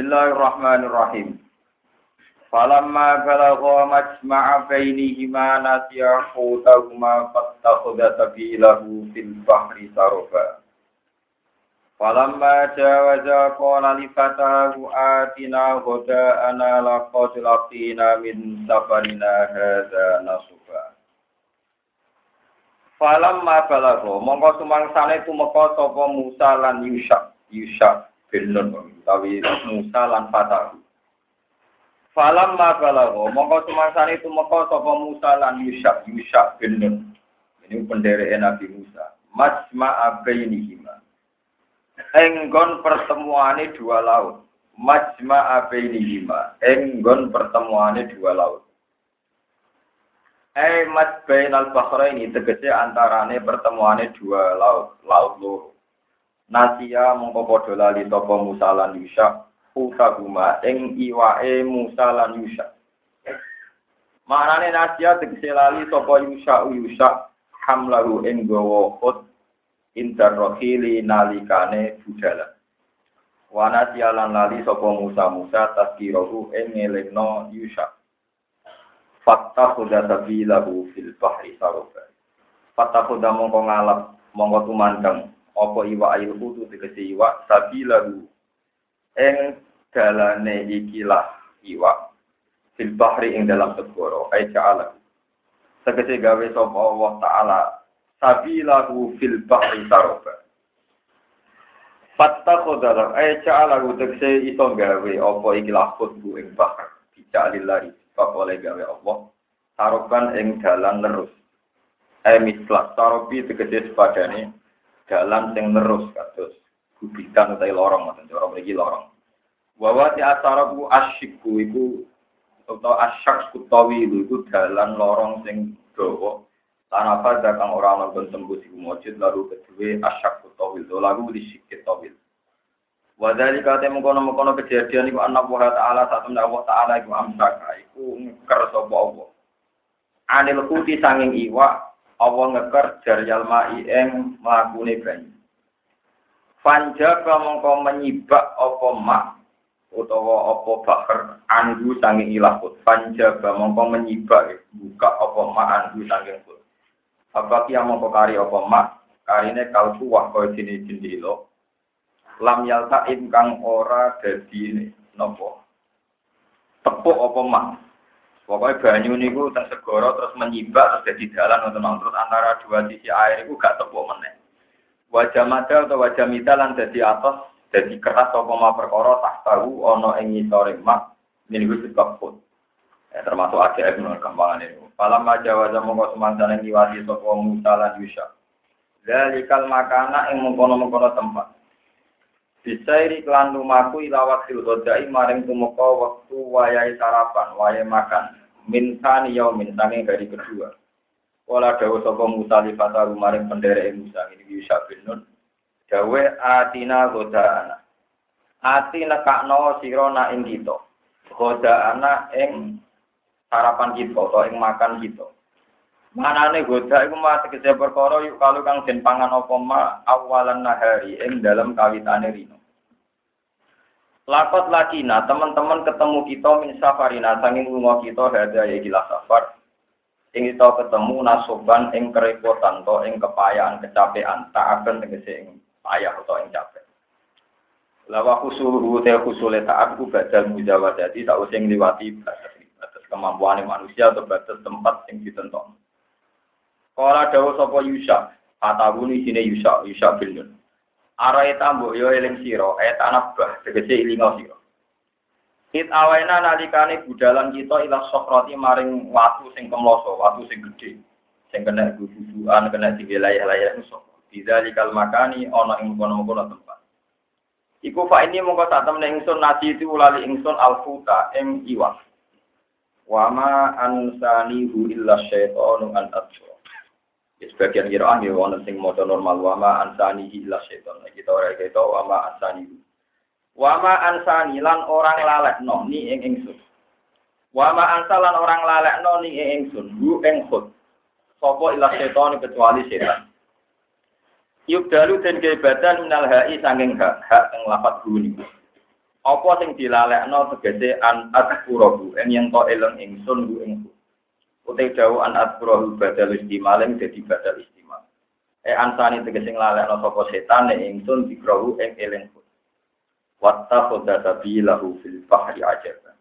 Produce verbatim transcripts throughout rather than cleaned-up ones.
Bismillahirrahmanirrahim. Falamma balagha majma'a bainihima nasiya hutahuma fattakhadha sabilahu fil bahri sarfa. Falamma jawaza qala li fatahu atina ghada'ana laqad laqina min safarina hadza nasufa. Falamma balagha mongko sumangsane tumeka sapa Musa lan Yusha Yusha bin Nun utawi Musa lan Fatahu. Falamma balagha mongko sumangsane tumeka sapa Musa lan Yusha Yusha bin Nun. Ini pendhereke Nabi Musa. Majma'a bainihima. Enggon pertemuane dua laut. Majma'a bainihima. Enggon pertemuane dua laut. Ai mat bainal bahraini tegese antarane pertemuane dua laut, laut loro. Nasia mongko padha lali sapa Musa lan Yusha. Usaguma ing iwae Musa lan Yusha. Manane nasia tegese lali sapa Yusha Yusha hamlahu ing gawa khut intarrohili nalikane budala. Wana sialan lali sapa Musa Musa taskirohu ing ngelingno Yusha. Fatta khudata bilahu fil bahri sarufa. Fatta khudam mongko ngalap mongko tumandang apa iwa ayu kudu tegese iwa sabilahu ing dalane ikilah iwa fil bahri ing dalam segoro ai ta'ala sagese gawe sapa Allah taala sabilahu fil bahri sarufa. Fatta khudara ai ta'ala tegese iso gawe apa ikilah kudu ing bahri bijalillah oleh gawe Allah taroban ing dalan terus emislah tarobi tegese padane dalan sing terus kados gubitan utawi lorong ngoten cara mriki lorong wawati atarabu asyiku iku utawa asyak utawi iku dalan lorong sing dawa tanpa dakang ora ana tembus iku mujud lalu kedue asyak utawi lalu disikit tawil wadali kate mengkono-mengkono kejadian iku ana Allah taala satune Allah taala iku amsaka iku ngeker sapa apa anil kuti sanging iwak apa ngeker jaryal mai ing mlakune banyu fanja mengko menyibak apa mak utawa apa bahar anggu sanging ilah kut fanja mengko menyibak buka apa mak anggu sanging kut apa ki mengko kari apa mak karine kalbu wah kaya dene jendela lam yalta kang ora dadi napa tepuk apa mah pokoke banyu niku tak segoro terus menyibak terus dadi dalan wonten terus antara dua sisi air iku gak tepuk meneh wajah mata atau wajah mita lan dadi atos dadi keras apa mah perkara tak tahu ana ing ngisore mah niku disebut eh termasuk ajaib menurut gambaran niku pala maja wajah mongko semantane ngiwati saka Musa lan Yusha dalikal makana ing mengkono-mengkono tempat Bisairi klan lumaku ilawat silgodai maring tumeka waktu wayai sarapan, wayai makan. Mintani yaumin, tangi dari kedua. Wala dawa soko musalifata lumaring pendere Musa, ini Yusha bin Nun. Dawa atina goda'ana. Atina kakno sirona ing kita. Goda'ana ing sarapan kita, atau ing makan kita. Manane goda iku mate kese perkara yuk kalu kang den pangan apa ma awalan nahari ing dalem kawitane rino. Lakot lakina teman-teman ketemu kita min safarina sanging lunga kita hadha ya ikilah safar. Ing kita ketemu nasoban ing kerepotan to ing kepayaan kecapean tak akan tegese ing payah utawa ing capek. Lawa khusuru te khusule tak aku badal mujawazati tak using liwati batas batas kemampuane manusia atau batas tempat sing ditentokno. Kala dawuh sapa Yusha, atawuni sine Yusha, Yusha bin Nun. Arae tambok ya eling sira, et anabah tegese ilinga sira. It awena nalikane budalan kita ila sokrati maring watu sing kemloso, watu sing gedhe, sing kena gugusukan, kena digelayah-layah iso. Bidzalikal makani ana ing kono-kono tempat. Iku fa ini mongko sak temne ingsun nadi itu lali ingsun alfuta ing iwas. Wa ma ansanihu illa syaitonu an atsur. Sebagian kiraan ya wonten sing maca normal wama ansani illa syaitan kita ora kita wama ansani wama ansani lan orang lalekno ni ing ingsun wama ansalan orang lalekno ni ing ingsun hu ing khut sapa illa syaitan kecuali setan yuk dalu den kebatan minal hai sanging hak hak ing lapat guni Apa sing dilalekno tegese an asqurabu en yang to eleng ingsun ku ing utek dawuh an asqurahu badal istimalem dadi badal istimal. E ansani tegese lalekno sapa setan nek ingsun dikrohu ing eleng. Wattakhadha sabilahu fil bahri ajaba.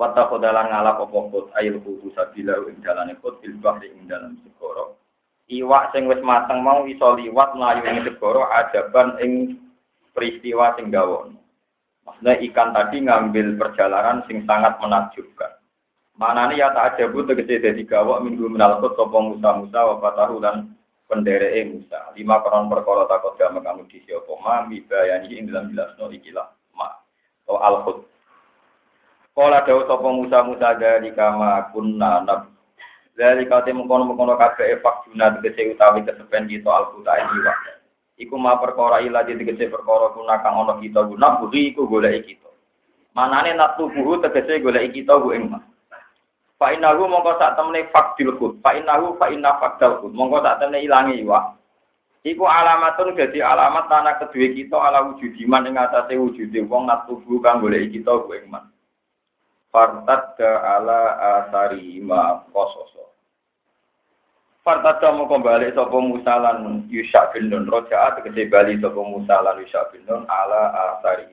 Wattakhadha ngalap apa kut ail kudu sabilahu ing dalane kut fil bahri ing dalam segara. Iwak sing wis mateng mau iso liwat mlayu ing segara ajaban ing peristiwa sing gawono. Maksudnya ikan tadi ngambil perjalanan sing sangat menakjubkan. Manane ya tak ajabu tegese dadi gawok minggu menalkut sapa Musa Musa wa fatahu lan pendereke Musa. Lima koron perkara takut jam kamu di sapa ma mibayani ing dalam jelasno ikilah ma atau al-khut. Kala dawuh sapa Musa Musa dari kama kunna nab. Dari kate mengkono-mengkono kabeh fakjuna tegese utawi kesepen kita al-khuta iki. Iku ma perkara ila tegese perkara kuna kang ana kita guna budi iku goleki kita. Manane nafsu buhu tegese goleki kita ku ing ma. Fa inahu mongko sak temene fakdil khut. Fa inahu fa inna fakdal khut. Mongko sak temene ilange iwak. Iku alamatun dadi alamat ana kedue kita ala wujudiman ing atase wujude wong nafsu buhu kang goleki kita ku ing ma. Fartad ala asari ma qasos. Farta damo kembali sapa Musa lan Yusha bin Nun roja tegese bali sapa Musa lan Yusha bin Nun ala asari.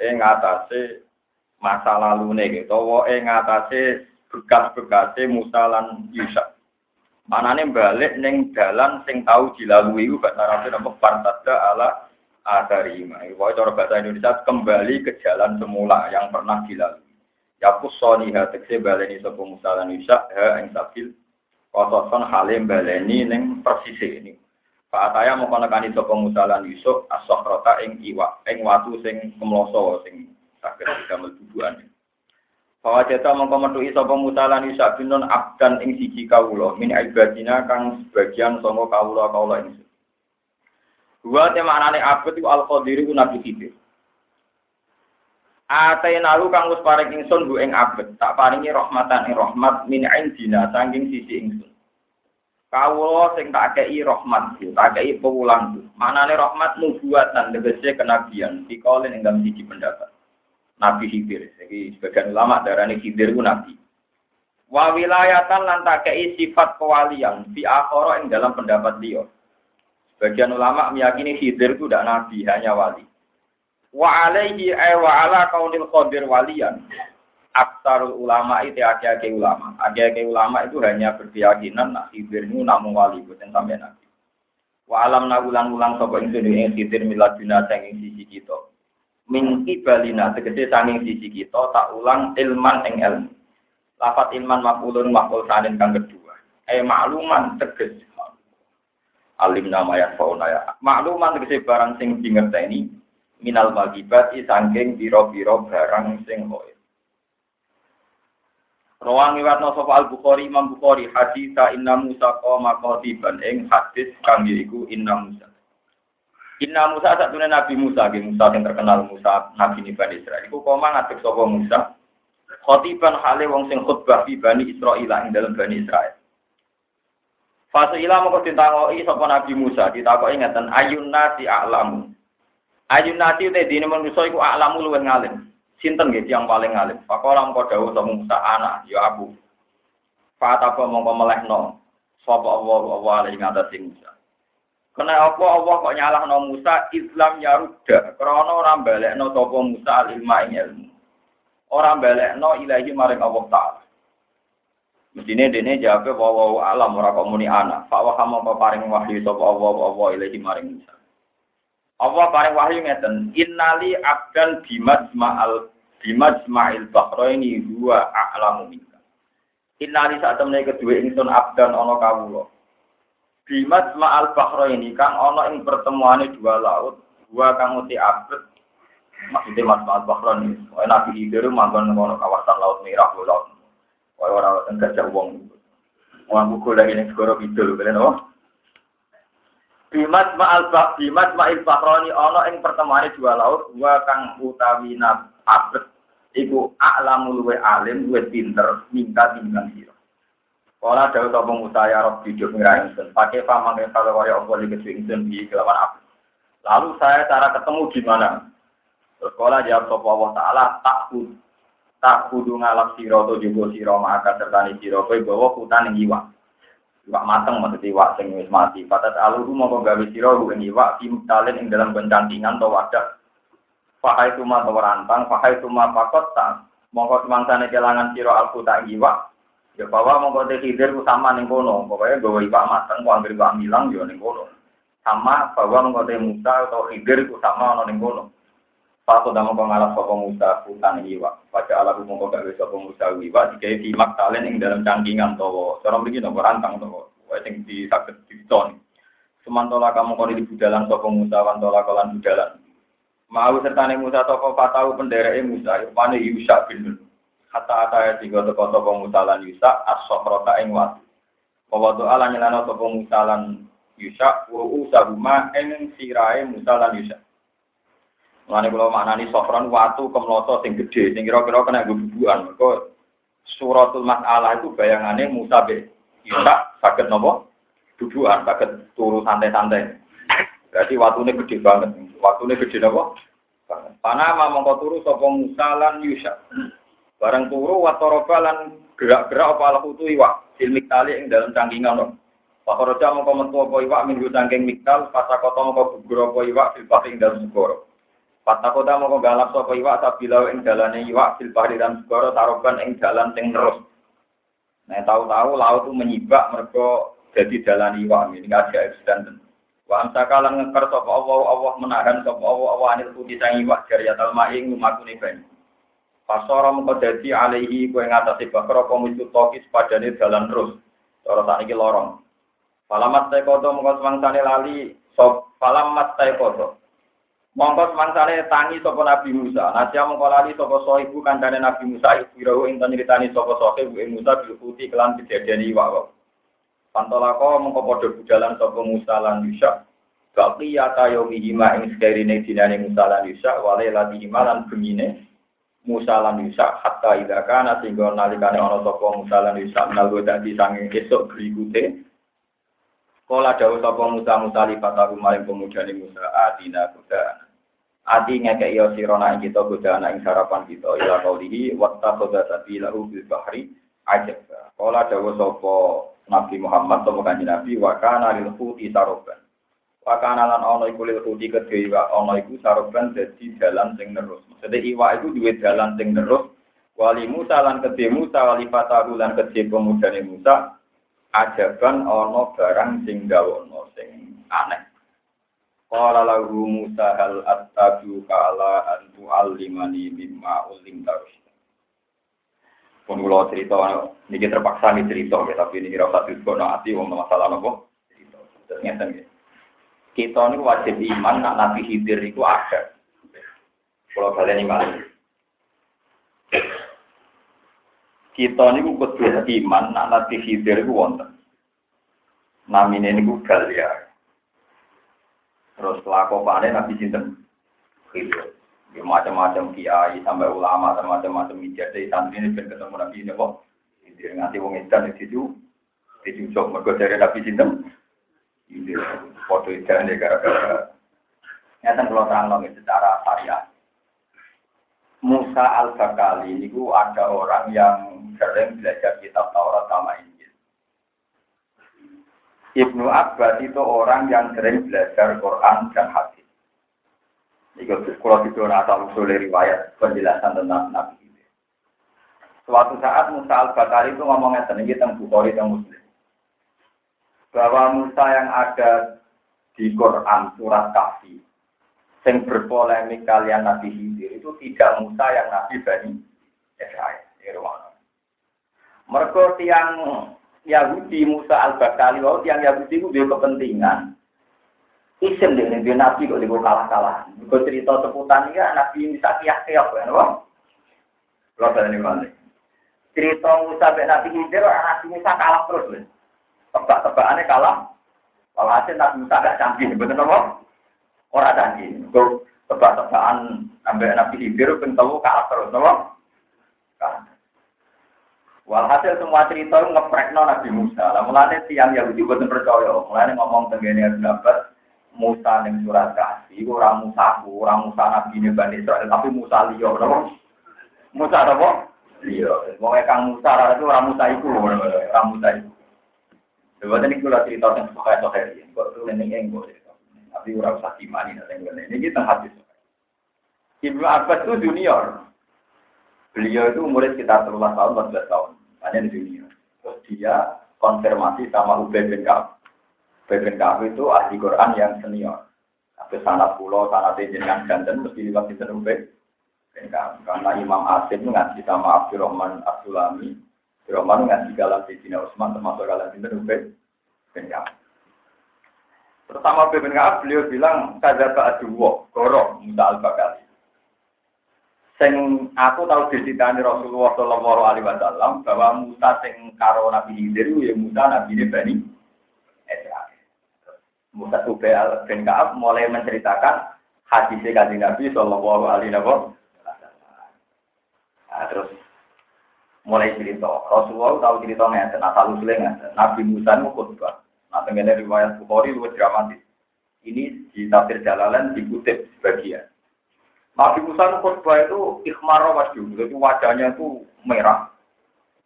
Ing atase masa lalune iki utawa ing atase bekas-bekase Musa lan Yusha. Manane balik ning dalan sing tau dilalui iku batarane apa farta ala asari. Iku cara bahasa Indonesia kembali ke jalan semula yang pernah dilalui. Yaqusani ha tegese baleni sapa Musa lan Yusha ha ing sabil Kososon halim baleni ning persisih ini. Pak Ataya mengkonekani sapa Musa lan Yusuf as-sakhrata ing iwak, ing watu sing kemloso sing saged damel bubuhane. Pawajata mongko metuhi sapa Musa lan Yusuf bin Nun abdan ing siji kawula min ibadina kang sebagian sanga kawula-kawula ingsun. Wa te maknane abad iku al-qadiri nabi sithik. Atayna lu kang wis paring ingsun bu ing abet tak paringi rahmatan ing rahmat min indina saking sisi ingsun. Kawula sing tak kei rahmat, tak kei pulang. Manane rahmat nubuatan tegese kenabian, dikale ing dalem siji pendapat. Nabi Khidir, iki sebagian ulama darani Khidir ku nabi. Wa wilayatan lan tak kei sifat kewalian, fi akhara ing dalam pendapat liya. Sebagian ulama meyakini Khidir ku ndak nabi, hanya wali. Wa alaihi ay wa ala kaunil qadir waliyan. Aktsarul ulama itu akeh-akeh ulama. Akeh-akeh ulama itu hanya berkeyakinan nak Khidir nu namung wali boten sampeyan nabi. Wa alam nagulang-ulang sapa ingsun ing Khidir miladina sing sisi kita. Min kibalina tegese saking sisi kita tak ulang ilman ing ilmu. Lafat ilman maqulun maqul sanin kang kedua. Ay makluman tegese alim nama ya faunaya. Makluman tegese barang sing dingerteni minal magibati sangking biro-biro barang sing hoir. Rawang iwatna sapa Al-Bukhari, Imam Bukhari, haditha inna Musa qoma qatiban ing hadis kang iku inna Musa. Inna Musa satune Nabi Musa, nggih Musa sing terkenal Musa Nabi Bani Israil. Iku qoma ngadeg sapa Musa qatiban hale wong sing khutbah di Bani Israil ing dalem Bani Israil. Fase ila moko ditakoki sapa Nabi Musa, ditakoki ngaten ayun nasi a'lamu. Ayun nati te dene manusa iku aklamu luwih ngalim. Sinten nggih tiyang paling ngalim? Pakora mengko dawuh sapa Musa ana ya aku. Fatapa mengko melehno sapa Allah Allah ing atase Musa. Kena apa Allah kok nyalahno Musa Islam ya ruda krana ora balekno sapa Musa ilmu ing ilmu. Ora balekno ilahi maring Allah Ta'ala. Mesine dene jawabe wa alam ora kok muni ana. Fa wa hampa paring wahyu sapa Allah Allah ilahi maring Musa. Allah paring wahyu ngeten innali abdan bimajma'al bimajma'il bahraini huwa a'lamu minka innali sak temene kedue ingsun abdan ana kawula bimajma'al bahraini kang ana ing pertemuane dua laut dua kang uti abet maksude majma'al bahraini wae nabi hidir manggon ana kawasan laut merah laut wae ora wonten gajah wong wong kula ing negara kidul kene oh Bimat ma'al bah, bimat ma'il bahroni ono ing pertemuane dua laut, dua kang utawi nab abet, iku a'lamu luwe alim, luwe pinter, minta tinggal siro. Kala dawuh sapa Musa ya Rabbi duh ngira ingsun, pakai pamang ing kaya apa iki ingsun iki kelawan abet. Lalu saya cara ketemu gimana? Terus kala jawab sapa Allah Ta'ala takut tak kudu ngalap sira to jogo sira maka sertani sira kowe bawa hutan ning iwak. Iwak mateng maksudnya iwak sing wis mati. Patat aluru mongko gawe sira ing iwak timtalen ing dalam bencantingan to wadah. Pakai tuma to rantang, pakai tuma pakot ta. Mongko semangsane kelangan sira alku tak iwak. Ya bawa mongko te hidir ku sama ning kono. Pokoke gawe iwak mateng ku anggere iwak milang ya ning kono. Sama bawa mongko te muta atau hidir ku sama ana ning kono. Pato damo pengalas sapa Musa putan iwak. Pada ala mung kok gawe sapa Musa iwak dikai timak talen ing dalam cangkingan towo. Cara mriki napa rantang towo. Wae sing disaget dicon. Semantola kamu kon di budalan sapa Musa wantola kalan budalan. Mau sertane Musa sapa patau pendereke Musa yane Yusa bin Nun. Kata ataya tiga teko sapa Musa lan Yusa as-safrata ing wat. Pawatu ala nyelana sapa Musa lan Yusa urusa huma ing sirae Musa lan Yusa. Mulane kula maknani sofron watu kemloto sing gedhe sing kira-kira kena gubukan. Mergo suratul mas'alah itu bayangane Musa be Yusa saged napa? Dudukan saged turu santai-santai. Berarti watune gedhe banget. Watune gedhe napa? Panama mongko turu sapa Musa lan Yusa. Bareng turu watoroba lan gerak-gerak apa lakutu iwak. Silmik tali ing dalam cangkingan. Pakoroja mongko metu apa iwak minggu cangking miktal pasakota mongko gugur apa iwak silpati ing dalam segoro. Patakoda moko galap sapa iwak sabilau ing dalane iwak silpah diran segoro taroban ing dalan sing terus. Nah tahu-tahu laut itu menyibak mergo dadi dalan iwak ini ajaib sedanten. Wa amsakalan ngeker sapa Allah Allah menahan sapa Allah Allah anil putih sang iwak jariyatal ma'ing lumakune banyu. Pasora moko dadi alaihi kowe ngatasi bakro komitu tokis padane dalan terus. Cara sakniki lorong. Falamat taikodo moko semangsane lali sop falamat taikodo. Mongko semangsane tangi sapa Nabi Musa. Nasya mongko lali sapa sahibu kancane Nabi Musa ibrau ing tanitani sapa sahibu Musa diluputi kelan kejadian iwak. Pantolako mongko padha budalan sapa Musa lan Yusa. Baqiyata yaumihima ing sederine dinane Musa lan Yusa wale ladihima lan gemine Musa lan Yusa hatta idza kana singgo nalikane ana sapa Musa lan Yusa nalgo dadi sanging esuk berikute. Kala dawuh sapa Musa musalifataru maring pemudane Musa adina kuda. Adi ngekek yo sirona kita kuda ana ing sarapan kita ila qaulihi wattaqada sabilahu bil bahri ajab. Kala dawuh sapa Nabi Muhammad sapa kanjeng Nabi wa kana lil huti saroban. Wa kana lan ana iku lil huti kedhe wa ana iku saroban dadi dalan sing terus. Maksude iwak iku duwe dalan sing terus. Wali Musa lan kedhe Musa wali fataru lan kedhe pemudane Musa ajaban ana barang sing gawono sing aneh. Qala lahu Musa hal attabi'uka ala an tu'allimani mimma ulimta rusyda. Pun kula cerita niki terpaksa niki cerita nggih tapi niki ora usah dicono ati wong masalah napa cerita. Terus ngeten nggih. Kita niku wajib iman nek Nabi Khidir iku ada. Kula baleni malih. Kita niku kudu iman nek Nabi Khidir iku wonten. Namine niku Galia. Terus lakopane Nabi sinten? Khidir. Di macam-macam kiai sampai ulama sampai macam-macam ijazah santrine ben ketemu Nabi napa? Khidir nganti wong edan dituju. Ditujuk mergo dari Nabi sinten? Khidir. Foto idane gara-gara. Nyata kula terangno secara syariah. Musa al-Bakali niku ada orang yang sering belajar kitab Taurat sama Injil. Ibnu Abbas itu orang yang sering belajar Quran dan hadis. Iku sekolah itu asal usul riwayat penjelasan tentang Nabi. Suatu saat Musa al-Bakali itu ngomongnya sendiri tentang Bukhari dan Muslim. Bahwa Musa yang ada di Quran surat Kahfi yang berpolemik kalian Nabi Khidir itu tidak Musa yang Nabi Bani Israil. Mergo tiang Yahudi Musa al-Bakali wae tiang Yahudi itu duwe kepentingan. Isem dene ben Nabi kok digo kalah-kalah. Mergo cerita seputan iki Nabi bisa kiah-kiah kan wae. Lha dalane male. Cerita Musa ben Nabi Khidir ana Nabi Musa kalah terus lho. Tebak-tebakane kalah. Walhasil Nabi Musa gak canggih bener apa? Ora tadi, kok tebak-tebakan ambek Nabi Khidir ping telu kalah terus, napa? Kalah. Walhasil semua cerita ngeprekno Nabi Musa. Lah mulane tiyang Yahudi boten percaya, mulane ngomong teng ngene Nabi Musa yang surat Kahfi, orang Musa aku, orang Musa Nabi ini Bani Israel, tapi Musa liya, kenapa? Musa apa? Liya, pokoknya Kang Musa, itu orang Musa itu, orang Musa itu. Sebab ini kalau cerita tentang sebuah sohaya, kalau itu neneknya yang boleh cerita. Tapi orang Musa Timani, ini kita habis. Ibnu Abbas itu junior. Beliau itu umurnya sekitar sepuluh tahun, empat belas tahun, hanya di junior. Terus dia konfirmasi sama Ubay bin Ka'ab. B P N K W itu ahli Quran yang senior. Tapi sanad pulau, sanad jenengan ganteng mesti diwakili dening B P N K W. Karena Imam Asyid ngaji sama Abdurrahman As-Sulami. Abdurrahman ngaji kalam Sayyidina Utsman termasuk kalam dening B P N K W. Pertama B P N K W beliau bilang kadzaba aduwa, goro Musa al-Bakali. Sing aku tahu diceritani Rasulullah sallallahu alaihi wasallam bahwa Musa sing karo Nabi Khidir ya Musa Nabi Bani Israil. Musa Ubay bin Ka'ab mulai menceritakan hadisnya Kanjeng Nabi sallallahu alaihi wasallam. Nah, terus mulai cerita Rasulullah tahu cerita ngeten asal usule ngeten Nabi Musa niku khotbah. Nah, tengene riwayat Bukhari luwih dramatis. Ini di tafsir Jalalain dikutip sebagian. Nabi Musa niku khotbah itu ikhmaro wasdhu, jadi wajahnya itu merah.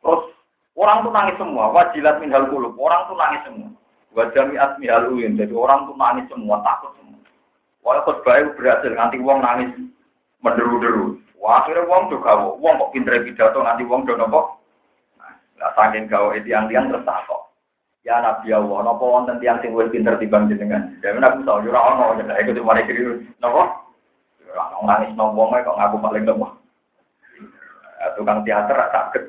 Terus orang tuh nangis semua, wajilat minhal qulub, orang tuh nangis semua. Wajami asmi haluin, jadi orang tuh nangis semua, takut semua. Walau khutbah itu berhasil, nanti wong nangis menderu-deru. Wah, akhirnya wong juga gawa, wong kok pinter pidato, nanti wong juga nopo. Nah, saking gawa itu tiang-tiang tertakok. Ya Nabi Allah, nopo wonten tiang sing wis pinter timbang jenengan. Jadi Nabi Musa ora ono, nek iku mari kiri nopo. Ora ono nangis nang wong kok ngaku paling nopo. Tukang teater rak saged.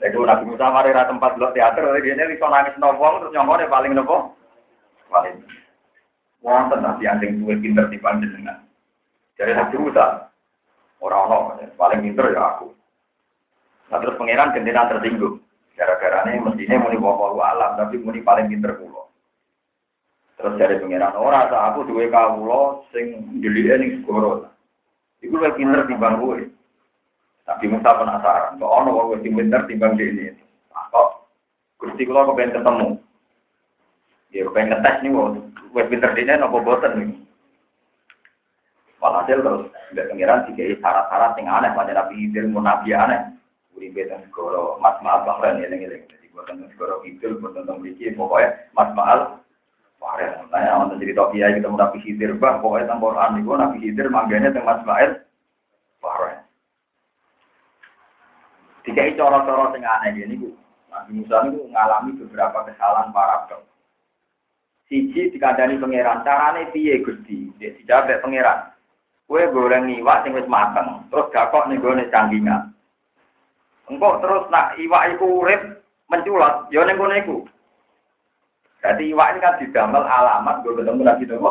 Itu Nabi Musa mari ra tempat delok teater, dene iso nangis nang wong terus nyongone paling nopo? Paling. Wonten ta sing anjing duwe pinter timbang jenengan. Jare Nabi Musa ora ono, paling pinter ya aku. Nah, terus pangeran gendenan tertinggung. Gara-garane mestine muni wae alam, tapi muni paling pinter kula. Terus jare pangeran ora ta aku duwe kawula sing ndelike ning segara. Iku luwih pinter timbang kowe. Tapi Musa penasaran, kok ono wong sing pinter timbang dene. Kok Gusti kula kepen ketemu. Ya kepen ngetes nih wong wis pinter dene napa boten niku. Walhasil terus ndak pengiran dikai syarat-syarat sing aneh padha Nabi Khidir mun nabi aneh. Uripe teng segara Masmaal Bahrain eling-eling. Dadi boten segara Khidir boten teng mriki pokoke Masmaal Bahrain. Nah, ana cerita kiai ketemu Nabi Khidir bah pokoke teng Quran niku Nabi Khidir manggane teng Masmaal Bahrain. Dikai cara-cara sing aneh ya niku. Nabi Musa niku ngalami beberapa kesalahan paradoks. Siji dikandani pangeran, carane piye Gusti? Nek dijawab pangeran, kowe goreng iwak sing wis mateng, terus gakok ning gone cangkingan. Engko terus nak iwak iku urip menculat, ya ning kono iku. Dadi iwak iki kan didamel alamat nggo ketemu Nabi Musa.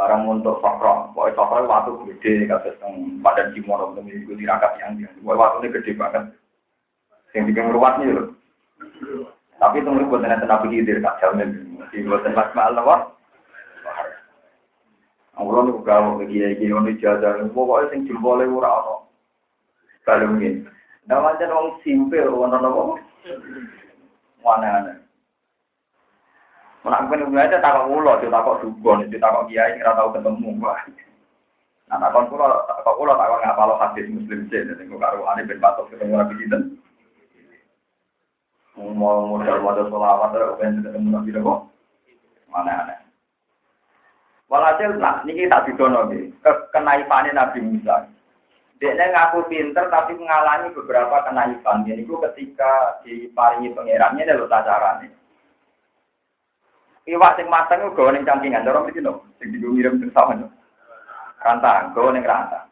Barang untuk sokro, pokoknya sokro waktu gede, kasus yang padan cimoro, untuk mengikuti rakat yang dia. Waktu ini gede banget, yang bikin ruwat nih loh. Tapi itu buat dengan tenaga hidir, tak jamin. Masih buat dengan makmal lewat. Anggulan itu galau, gigi-gigi, orang dijajarin, pokoknya yang jempolnya urau. Kalau mungkin, dah macam orang simpel, orang orang mana-mana. Menakutkan juga ada takok ulo, takok dukun, takok kiai yang ratau ketemu. Nah, takok ulo, takok ulo, takok ngapa lo hadis muslim je, nanti kau karu ane berbatok ketemu Nabi Khidir. Mau modal modal solawat, orang ketemu Nabi Khidir kok mana ane. Walhasil, nah, ni kita bidono ni, kenaifane Nabi Musa. Dia ngaku pinter tapi mengalami beberapa kenaifan. Jadi, gua ketika diparingi pangerannya ada lutacaran ni. Iwak sing mateng iku gawe ning cangkingan, cara mriki lho, sing digo ngirim sing sawen. Rantang, gawe ning rantang.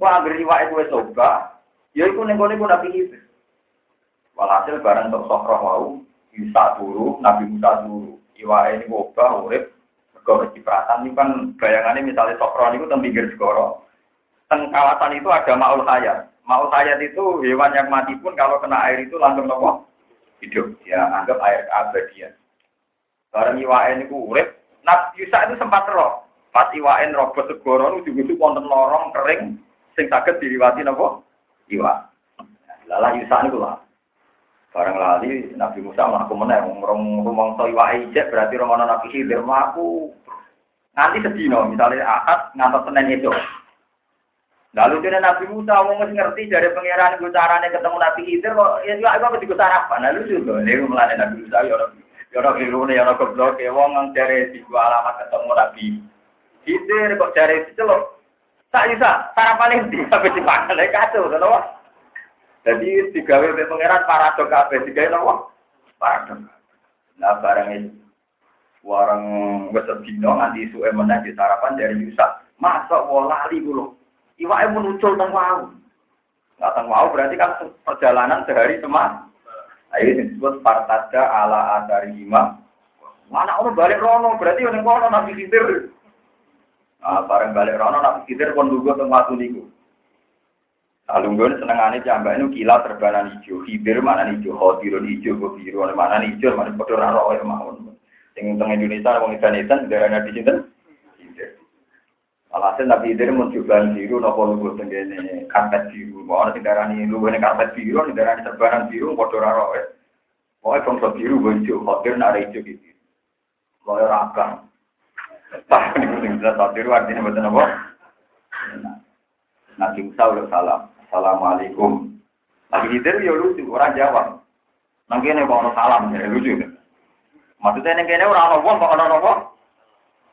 Wah, anggere iwake wis obah, ya iku ning kene kok dipikir. Walhasil bareng tok sokroh wau, Isa turu, Nabi Musa turu. Iwake niku obah urip, mergo kecipratan niku kan bayangane misale sokroh niku teng pinggir segara. Teng kawasan itu ada maul hayat. Maul hayat itu hewan yang mati pun kalau kena air itu langsung nopo? Hidup. Ya, anggap air abadian. Barang iwaen niku urip, Nabi Musa itu sempat roh. Pas iwaen robot segara niku dibutuh wonten lorong kering sing saged diliwati napa? Iwak. Lalah Musa niku lho. Barang lali Nabi Musa mlaku meneh wong rumangsa iwake ijek berarti romono Nabi Khidir mlaku. Nanti sedina misalnya Ahad ngantos Senin itu. Lalu dene Nabi Musa wong wis ngerti dari pangeran iku carane ketemu Nabi Khidir kok ya iku wedi sarapan. Lalu lho niku mlane Nabi Musa ya ora ya ora kirune ya ora goblok e wong nang jare diku alamat ketemu Nabi Khidir kok jare diceluk. Tak isa sarapane ndi sampe dipangan lek kacau lho. Jadi tiga W pengeran paradok apa? Tiga W apa? Paradok. Nah barangnya, warang bersedino nanti isu emenah di sarapan dari Yusuf. Masuk walali gulu. Iwa em muncul teng wau. Nah teng wau berarti kan perjalanan sehari cuma. Ayo disebut partada ala adarima. Mana orang balik rono berarti orang kono Nabi Khidir. Nah barang balik rono Nabi Khidir pun duga teng watu niku. Alunggon senengane jambak niku kilat terbanan ijo, hibir mana ijo, hotirun ijo, biru mana ijo, mana padha ora roe mawon. Sing teng Indonesia wong Indonesia darane di sinten? Hibir. Alhasil Nabi Khidir munculan biru napa lugu tengene karpet biru, ora sing darani luwene karpet biru, darani terbanan biru padha ora roe. Pokoke contoh biru ijo, hotir nek ijo iki. Pokoke ora akal. Pak ning zat biru artine mboten apa? Nabi Musa ulah salam. Assalamualaikum. Nabi Khidir ya lucu, orang Jawa. Nang kene kok ono salam, ya lucu. Maksudnya nang kene ora ono wong kok ono apa?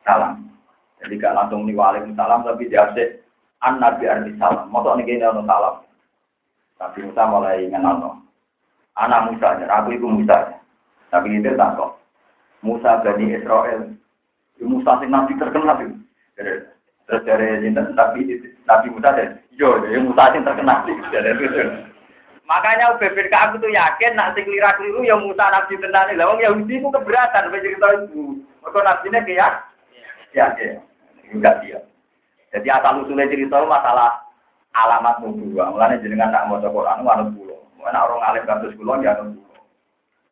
Salam. Jadi gak langsung ni waalaikumsalam tapi diase an Nabi arti salam. Mosok nang kene ono salam. Nabi Musa mulai ngenalno. Ana Musa, aku iku Musa. Nabi Khidir takok. Musa Bani Israil. Musa sing nabi terkenal iki. Terus dari Jinten, tapi Nabi Musa dan yo, yo Musa yang terkenal. Makanya U B B K aku tuh yakin nak sekelirah keliru, yo Musa Nabi tenan. Lawang Yahudi itu keberatan, bercerita itu. Mereka nabinya kayak, ya, ya, enggak dia. Jadi asal usulnya cerita masalah alamat nubuwah. Mulanya jenengan tak mau Quran, warung pulau. Mana orang alim kasus pulau, jangan pulau.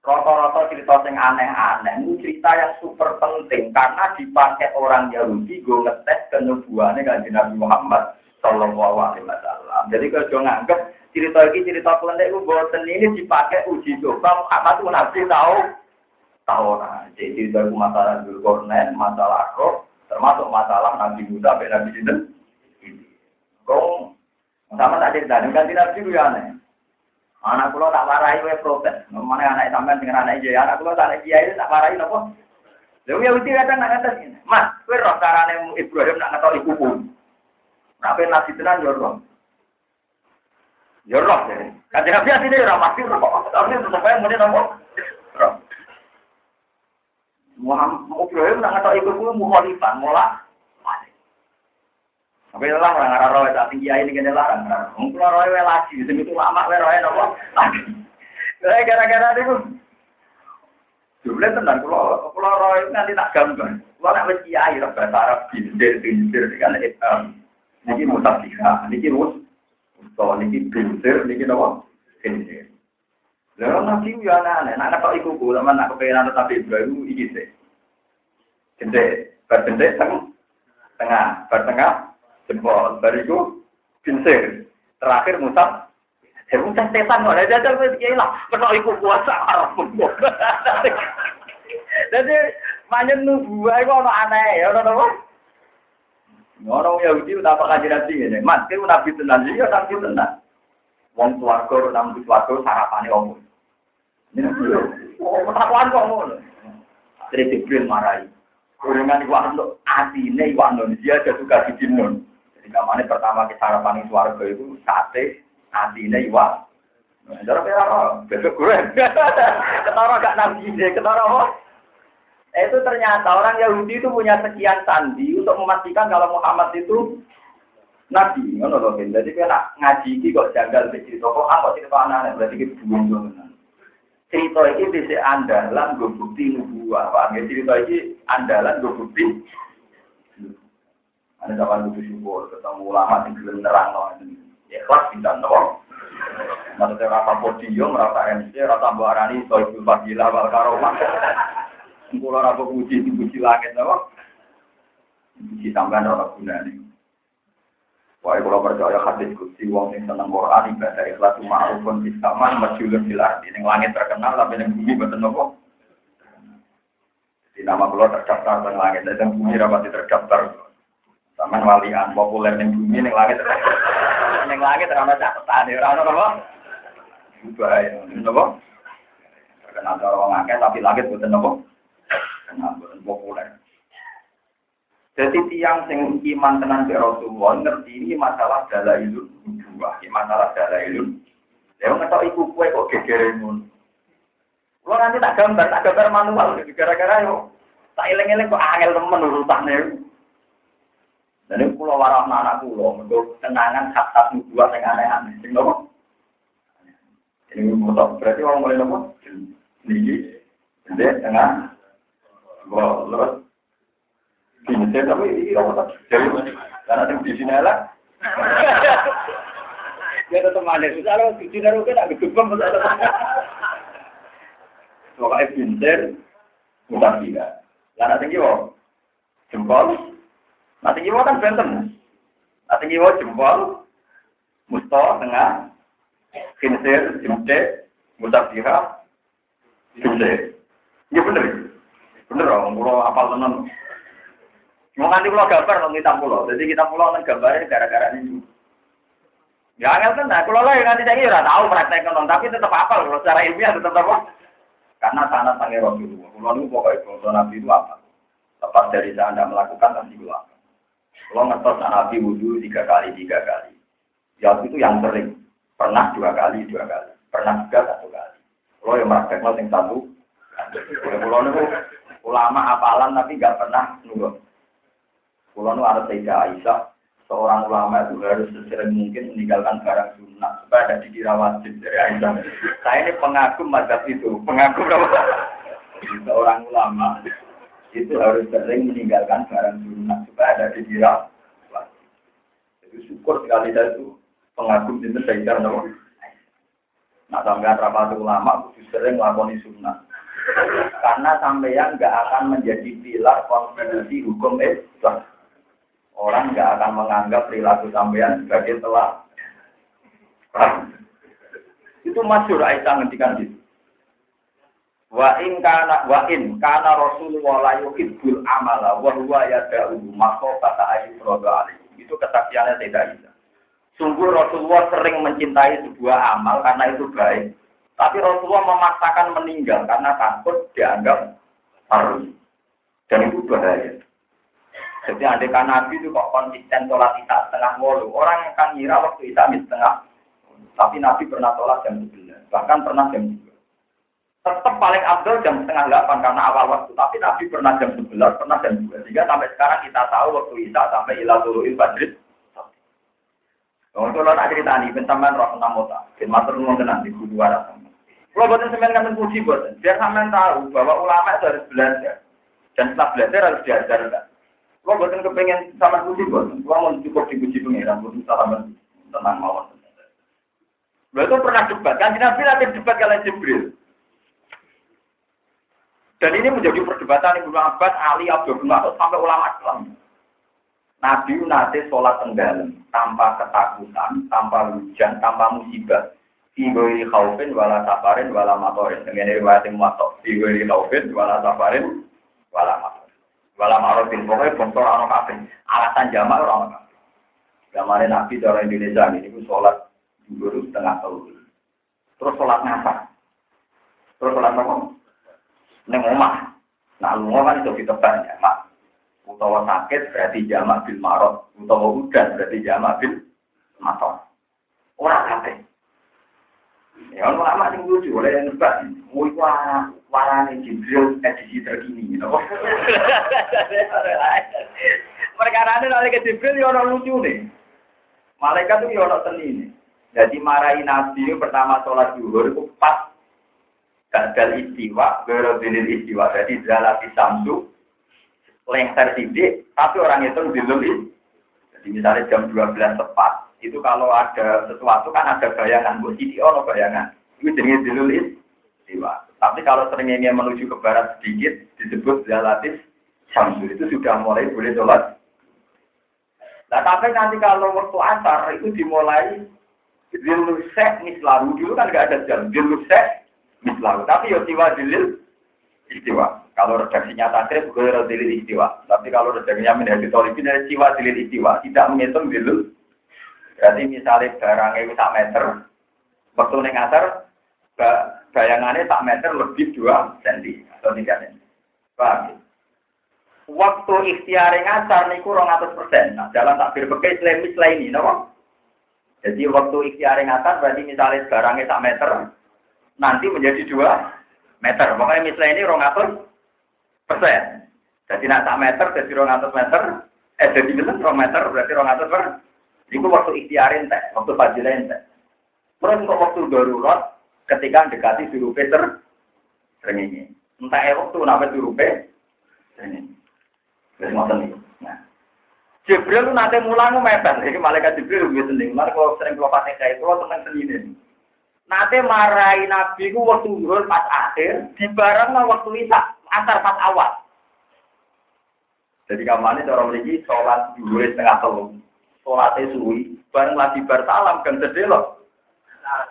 Roto-roto cerita yang aneh-aneh, itu cerita yang super penting karena dipakai orang Yahudi gue ngetes kenubuannya Kanjeng Nabi Muhammad sallallahu alaihi wasallam. Jadi kalau gue nganggep cerita ini cerita pendek gue boten ini dipakai uji coba Muhammad itu nabi tahu tahu nah. Jadi cerita gue masalah Zulkarnain, masalah Akhraf, termasuk masalah Nabi Musa dan Nabi Khidir. Kau sama tak cerita dengan Nabi itu ya aneh. Anak kula tak warahi wae protes. Memane anake sampean sing anake iki anak kula tak kiai tak warahi napa? Lha ya uti kadang nak ngetes. Mas, kowe roh carane Ibrahim nak ngetok ibuku. Ora ben nabi tenan yo roh. Yo roh dere. Kadang nabi asine yo ora mati roh. Tapi sampeyan muni napa? Roh. Muhammad Ibrahim nak ngetok ibuku mukhalifan mola. Apa ya lah ora ora tak tinggi ae ning kene larang. Wong kula roe wae lagi, sing itu lama wae roe napa? Lah gara-gara niku. Jumlah tenan kula kula roe nanti tak gambar. Kula nek wis kiai ora bahasa Arab bindir-bindir kan Islam. Niki mutafika, niki rus, ustaz niki bindir, niki napa? Bindir. Lah niki yo ana-ana, nek kok iku kula men nak kepenan tapi Ibrahim iki sik. Gendhe, berdendhe tengah, bertengah. Jempol, bariku, pincir, terakhir musab, saya musab setan, ada jajal, ya ilah, kena ikut puasa, arah pembuat. Jadi, manjen nubuah itu ada aneh, ya, ada-ada. Orang Yahudi, apa kajian ini? Mas, itu nabi tenan, ya nabi tenan. Wong suarga, nabi suarga, sarapannya omong. Ini nabi, oh, takuan kok omong. Jadi, Jibril marahi. Kurangan iwan lo, asine iwan lo, dia ada suka dijinun. Kamane pertama ke sarapan swarga iku sate atine iwak. Ndara perang, besok goreng. Ketara gak nambine, ketara apa? Itu ternyata orang Yahudi itu punya sekian sandi untuk memastikan kalau Muhammad itu nabi. Ngono lho, Ben. Dadi nek ngaji iki kok janggal cerita kok apa cerita anak-anak berarti iki buwung. Cerita iki dhisik andalan nggo bukti nubuwah. Paham cerita iki andalan nggo bukti ada kawan butuh syukur ketemu ulama sing gelem nerangno ya kelas pindah nol maksudnya rasa podium rasa M C rasa barani soal fadilah wal karomah kula ora puji dipuji langit napa dipuji sampean ora gunane Wae kula percaya hadis Gusti wong sing seneng Quran ibadah ikhlas ma'rufun bis saman majulun fil ardi ning langit terkenal tapi ning bumi mboten napa. Di nama kula terdaftar ning langit dan bumi rapati terdaftar. Saman walian populer ning bumi ning langit terdaftar. Ning langit ana catetan ora ana apa? Bae napa? Terkenal karo wong akeh tapi langit mboten napa. Kenapa mboten populer? Jadi tiang sing iman tenan ke Rasulullah ngerti ini masalah dalailun nubuwah, masalah dalailun. Dewe ngetok iku kowe kok gegere ngono. Kulo nanti tak gambar, tak gambar manual gara-gara yo tak eling-eling kok angel temen urutane. Dene kulo warah anak kulo mergo tenangan hak-hak nubuwah sing aneh-aneh. Sing nopo? Ini motor berarti orang mulai nopo? Niki. Ndek tengah. Wah, lho. Pinter tapi ini orang tak karena di sini lah. Dia tetap ada susah loh di sini loh kita gedebam betul. Soalnya pinter bukan tidak. Karena tinggi wah jempol. Nanti tinggi wah kan benten. Nanti tinggi wah jempol. Mustoh tengah. Pinter jempol. Mudah dirah. Jempol. Iya bener. Bener orang pulau apal tenan. Mau nanti pulau gambar dong kita pulau, jadi kita pulau nanti gambarnya gara-gara ini. Ya angel kan, nah, kalau lah nanti saya kira tahu praktek non, tapi tetap apa kalau secara ilmiah tetap apa? Karena tanah sange Rasulullah, pulau itu pokoknya pulau Nabi itu apa? Lepas dari anda melakukan nanti pulau. Pulau ngetos Nabi wudhu tiga kali tiga kali. Ya itu yang sering, pernah dua kali dua kali, pernah juga satu kali. Pulau yang praktek non yang satu, pulau itu ulama apalan tapi nggak pernah nurut. Kulon itu ada Sayyidah Aisyah, seorang ulama itu harus sesering mungkin meninggalkan barang sunnah supaya ada dikira wajib dari Aisyah. Saya ini pengagum mazhab itu, pengagum apa? Seorang ulama itu harus sering meninggalkan barang sunnah supaya ada dikira wajib. Jadi syukur sekali dari itu pengagum itu Sayyidah Aisyah. Nah sampai rapat ulama itu sering melakoni sunnah. Karena sampeyan nggak akan menjadi pilar konstitusi hukum Islam. Orang nggak akan menganggap perilaku sampean sebagai telah. Itu masyhur Aisyah ngendikan gitu. Wa in kana wa in kana Rasulullah yuhibbul amala wa huwa yad'u maqata ayyurada alaihi. Itu kesaksiannya tidak bisa. Sungguh Rasulullah sering mencintai sebuah amal karena itu baik. Tapi Rasulullah memaksakan meninggal karena takut dianggap harus. Dan itu bahaya. Jadi andai kan Nabi itu kok konsisten sholat isya setengah wolu, orang yang akan ngira waktu isya setengah. Tapi Nabi pernah sholat jam sembilan, bahkan pernah jam dua. Tetap paling abdul jam setengah delapan karena awal waktu. Tapi Nabi pernah jam sebelas, pernah jam dua. Sehingga sampai sekarang kita tahu waktu isya sampai ila tulu'il badri. Untuk lo nak cerita ni, bentaman roh tentang mota, bentaman ruang tenang di kudu arah. Kalau buatin semen kami puji buatin, biar kami tahu bahwa ulama itu harus belajar dan setelah belajar harus diajarkan. Kalau buatin kepengen sama puji buatin, kalau cukup dipuji pengiran buatin sama tentang mawar. Beliau pernah debat, kan Nabi lagi debat kalian Jibril. Dan ini menjadi perdebatan Ibnu Abbas, Ali, Abdul Mas'ud sampai ulama Islam. Nabi nate sholat tenggelam tanpa ketakutan, tanpa hujan, tanpa musibah. Tiwiri kaufin, wala safarin, wala matorin. Dengan riwayat yang masuk, tiwiri kaufin, wala safarin, wala matorin. Wala marotin, pokoknya bentor anak kafin. Alasan jamak orang kafin. Jamannya Nabi dari Indonesia ini, itu sholat dulu setengah tahun. Terus sholat nafas. Terus sholat nafas. Ini rumah. Nah, rumah kan itu ditebar jamak. Utawa sakit berarti jamak bil marot, utawa udan berarti jamak bil maton. Orang kate. Ya orang amat yang lucu, oleh yang lebat. Mui wah, warane Jibril edisi terkini. Mereka rada oleh ke Jibril ya orang lucu nih. Malaikat tuh ya orang seni nih. Jadi marahin Nabi pertama sholat zuhur itu pas gagal istiwa, gagal dinil istiwa. Jadi zalati samsu. Lengser sidik, tapi orang itu dilulih. Jadi misalnya jam dua belas tepat, itu kalau ada sesuatu kan ada bayangan. Buat sidik, ada bayangan. Itu jenis dilulih. Tapi kalau seringnya menuju ke barat sedikit, disebut zalatis. Samsul itu sudah mulai boleh sholat. Nah, tapi nanti kalau waktu asar itu dimulai Zillusek mislalu, dulu kan nggak ada jam Zillusek mislalu, tapi ya siwa zilil istiwa. Kalau redaksinya takrib juga zilil istiwa, tapi kalau redaksinya menjadi tolibin ada siwa zilil istiwa, tidak menghitung zilul. Berarti misalnya barangnya sak meter, waktu neng asar bayangannya sak meter lebih dua sentimeter atau tiga sentimeter. Paham? Waktu ikhtiar ngasar niku dua ratus persen. Nah, dalam takbir pakai lemis lain ini, no? Jadi waktu ikhtiar ngasar berarti misalnya barangnya sak meter, nanti menjadi dua meter. Makanya misal ini dua ratus persen. Jadi nak sak meter jadi dua ratus meter, eh jadi betul dua meter berarti dua ratus persen. Niku waktu ikhtiar entek, waktu fadilah entek. Terus kok waktu darurat ketika dekati durupe ter srengenge. Entek waktu napa durupe srengenge. Wis ngoten iki. Nah. Jibril nate mulang mepet. Iki malaikat Jibril wis sending. Mare kok sering kula pating kae kula tenan senine. Nate marai nabi ku waktu zuhur pas akhir, dibarengna waktu isya, asar pas awal. Jadi kamane cara mriki salat zuhur setengah telu. Salate suwi, bareng lagi bersalam kan sedelok.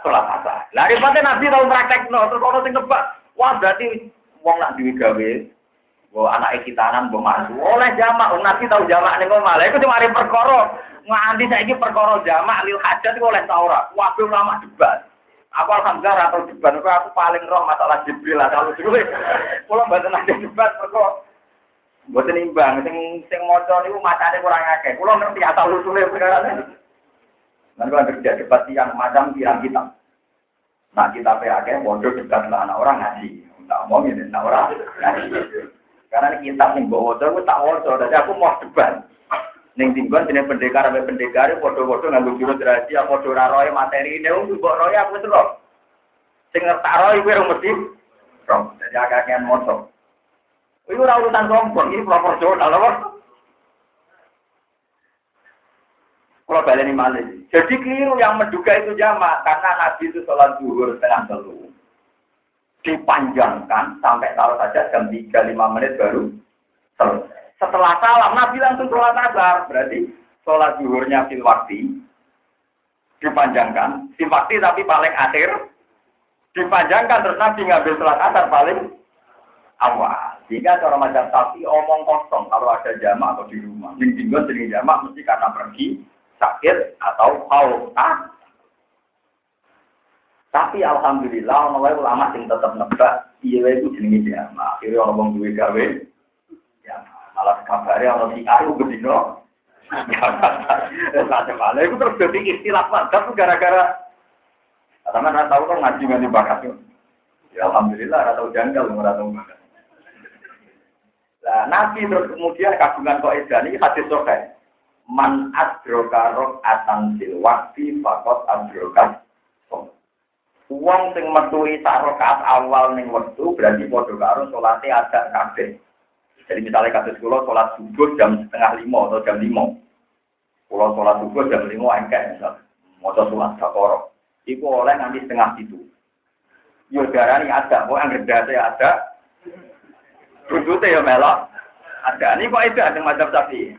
Salat asar. Lah ribate nabi tau praktekno, terus ono sing nebak. Wah, berarti wong nak duwe gawe wo anak ikitanan mbok masuk oleh jamak wong nabi tau jamak ning omah lha iku cuma arep perkara nganti saiki perkara jamak lil hajat iku oleh ta ora wae ulama debat aku alhamdulillah atau debat kok aku paling roh masalah Jibril atau dulu kula mboten ada debat perkara mboten imbang sing sing maca niku macane kurang akeh kula ngerti asal usule perkara niku lan kula kerja debat yang macam pirang kita nah kita akeh bodoh debat lan ana orang ngaji tak omong yen ana orang ngaji. Karena ini kitab yang bawa wajah, aku tak wajah, jadi aku mau debat. Ini tinggal jenis pendekar sampai pendekar, bodoh-bodoh nganggung jurus rahasia, bodoh raroy materi, ini aku juga raroy, aku serok. Dengar tak raroy, aku yang mesti serok, jadi agak-agak ngomong. Itu urusan sombong, ini proporsional, apa? Kalau balik ini malah. Jadi keliru yang menduga itu jamak, karena Nabi itu sholat zuhur setengah telu. Dipanjangkan sampai taruh saja jam tiga lima menit baru selesai. Setelah salam Nabi langsung sholat asar, berarti sholat zuhurnya fil waqti dipanjangkan, fil waqti tapi paling akhir dipanjangkan terus Nabi ngambil sholat asar paling awal. Sehingga cara macam Syafi'i omong kosong kalau ada jamak atau di rumah. Ning dinggon jenenge jamak mesti karena pergi, sakit atau haus. Tapi alhamdulillah, orang ulama yang tetap nebak, iya itu jenenge jamak. Akhirnya orang duwe gawe, ya malah kabare orang di aku bedino. Saja malah itu terus jadi istilah mantap gara-gara. Karena ora tahu kok ngaji nganti bakat. Ya alhamdulillah ora tahu janggal ora tahu bakat. Lah nabi terus kemudian kagungan kok edani hadis sahih. Man adroka rokatan fil waqti faqad adroka. Wong sing metuhi sak rakaat awal ning wektu berarti padha karo salate adak kabeh. Jadi misalnya kados kula salat subuh jam setengah lima atau jam lima. Kula salat subuh jam lima engke misal maca salat Baqarah. Iku oleh nganti setengah pitu. Yo darani adak, kok anggere dase adak. Rujute yo melok. Adane kok edak ning madzhab Syafi'i.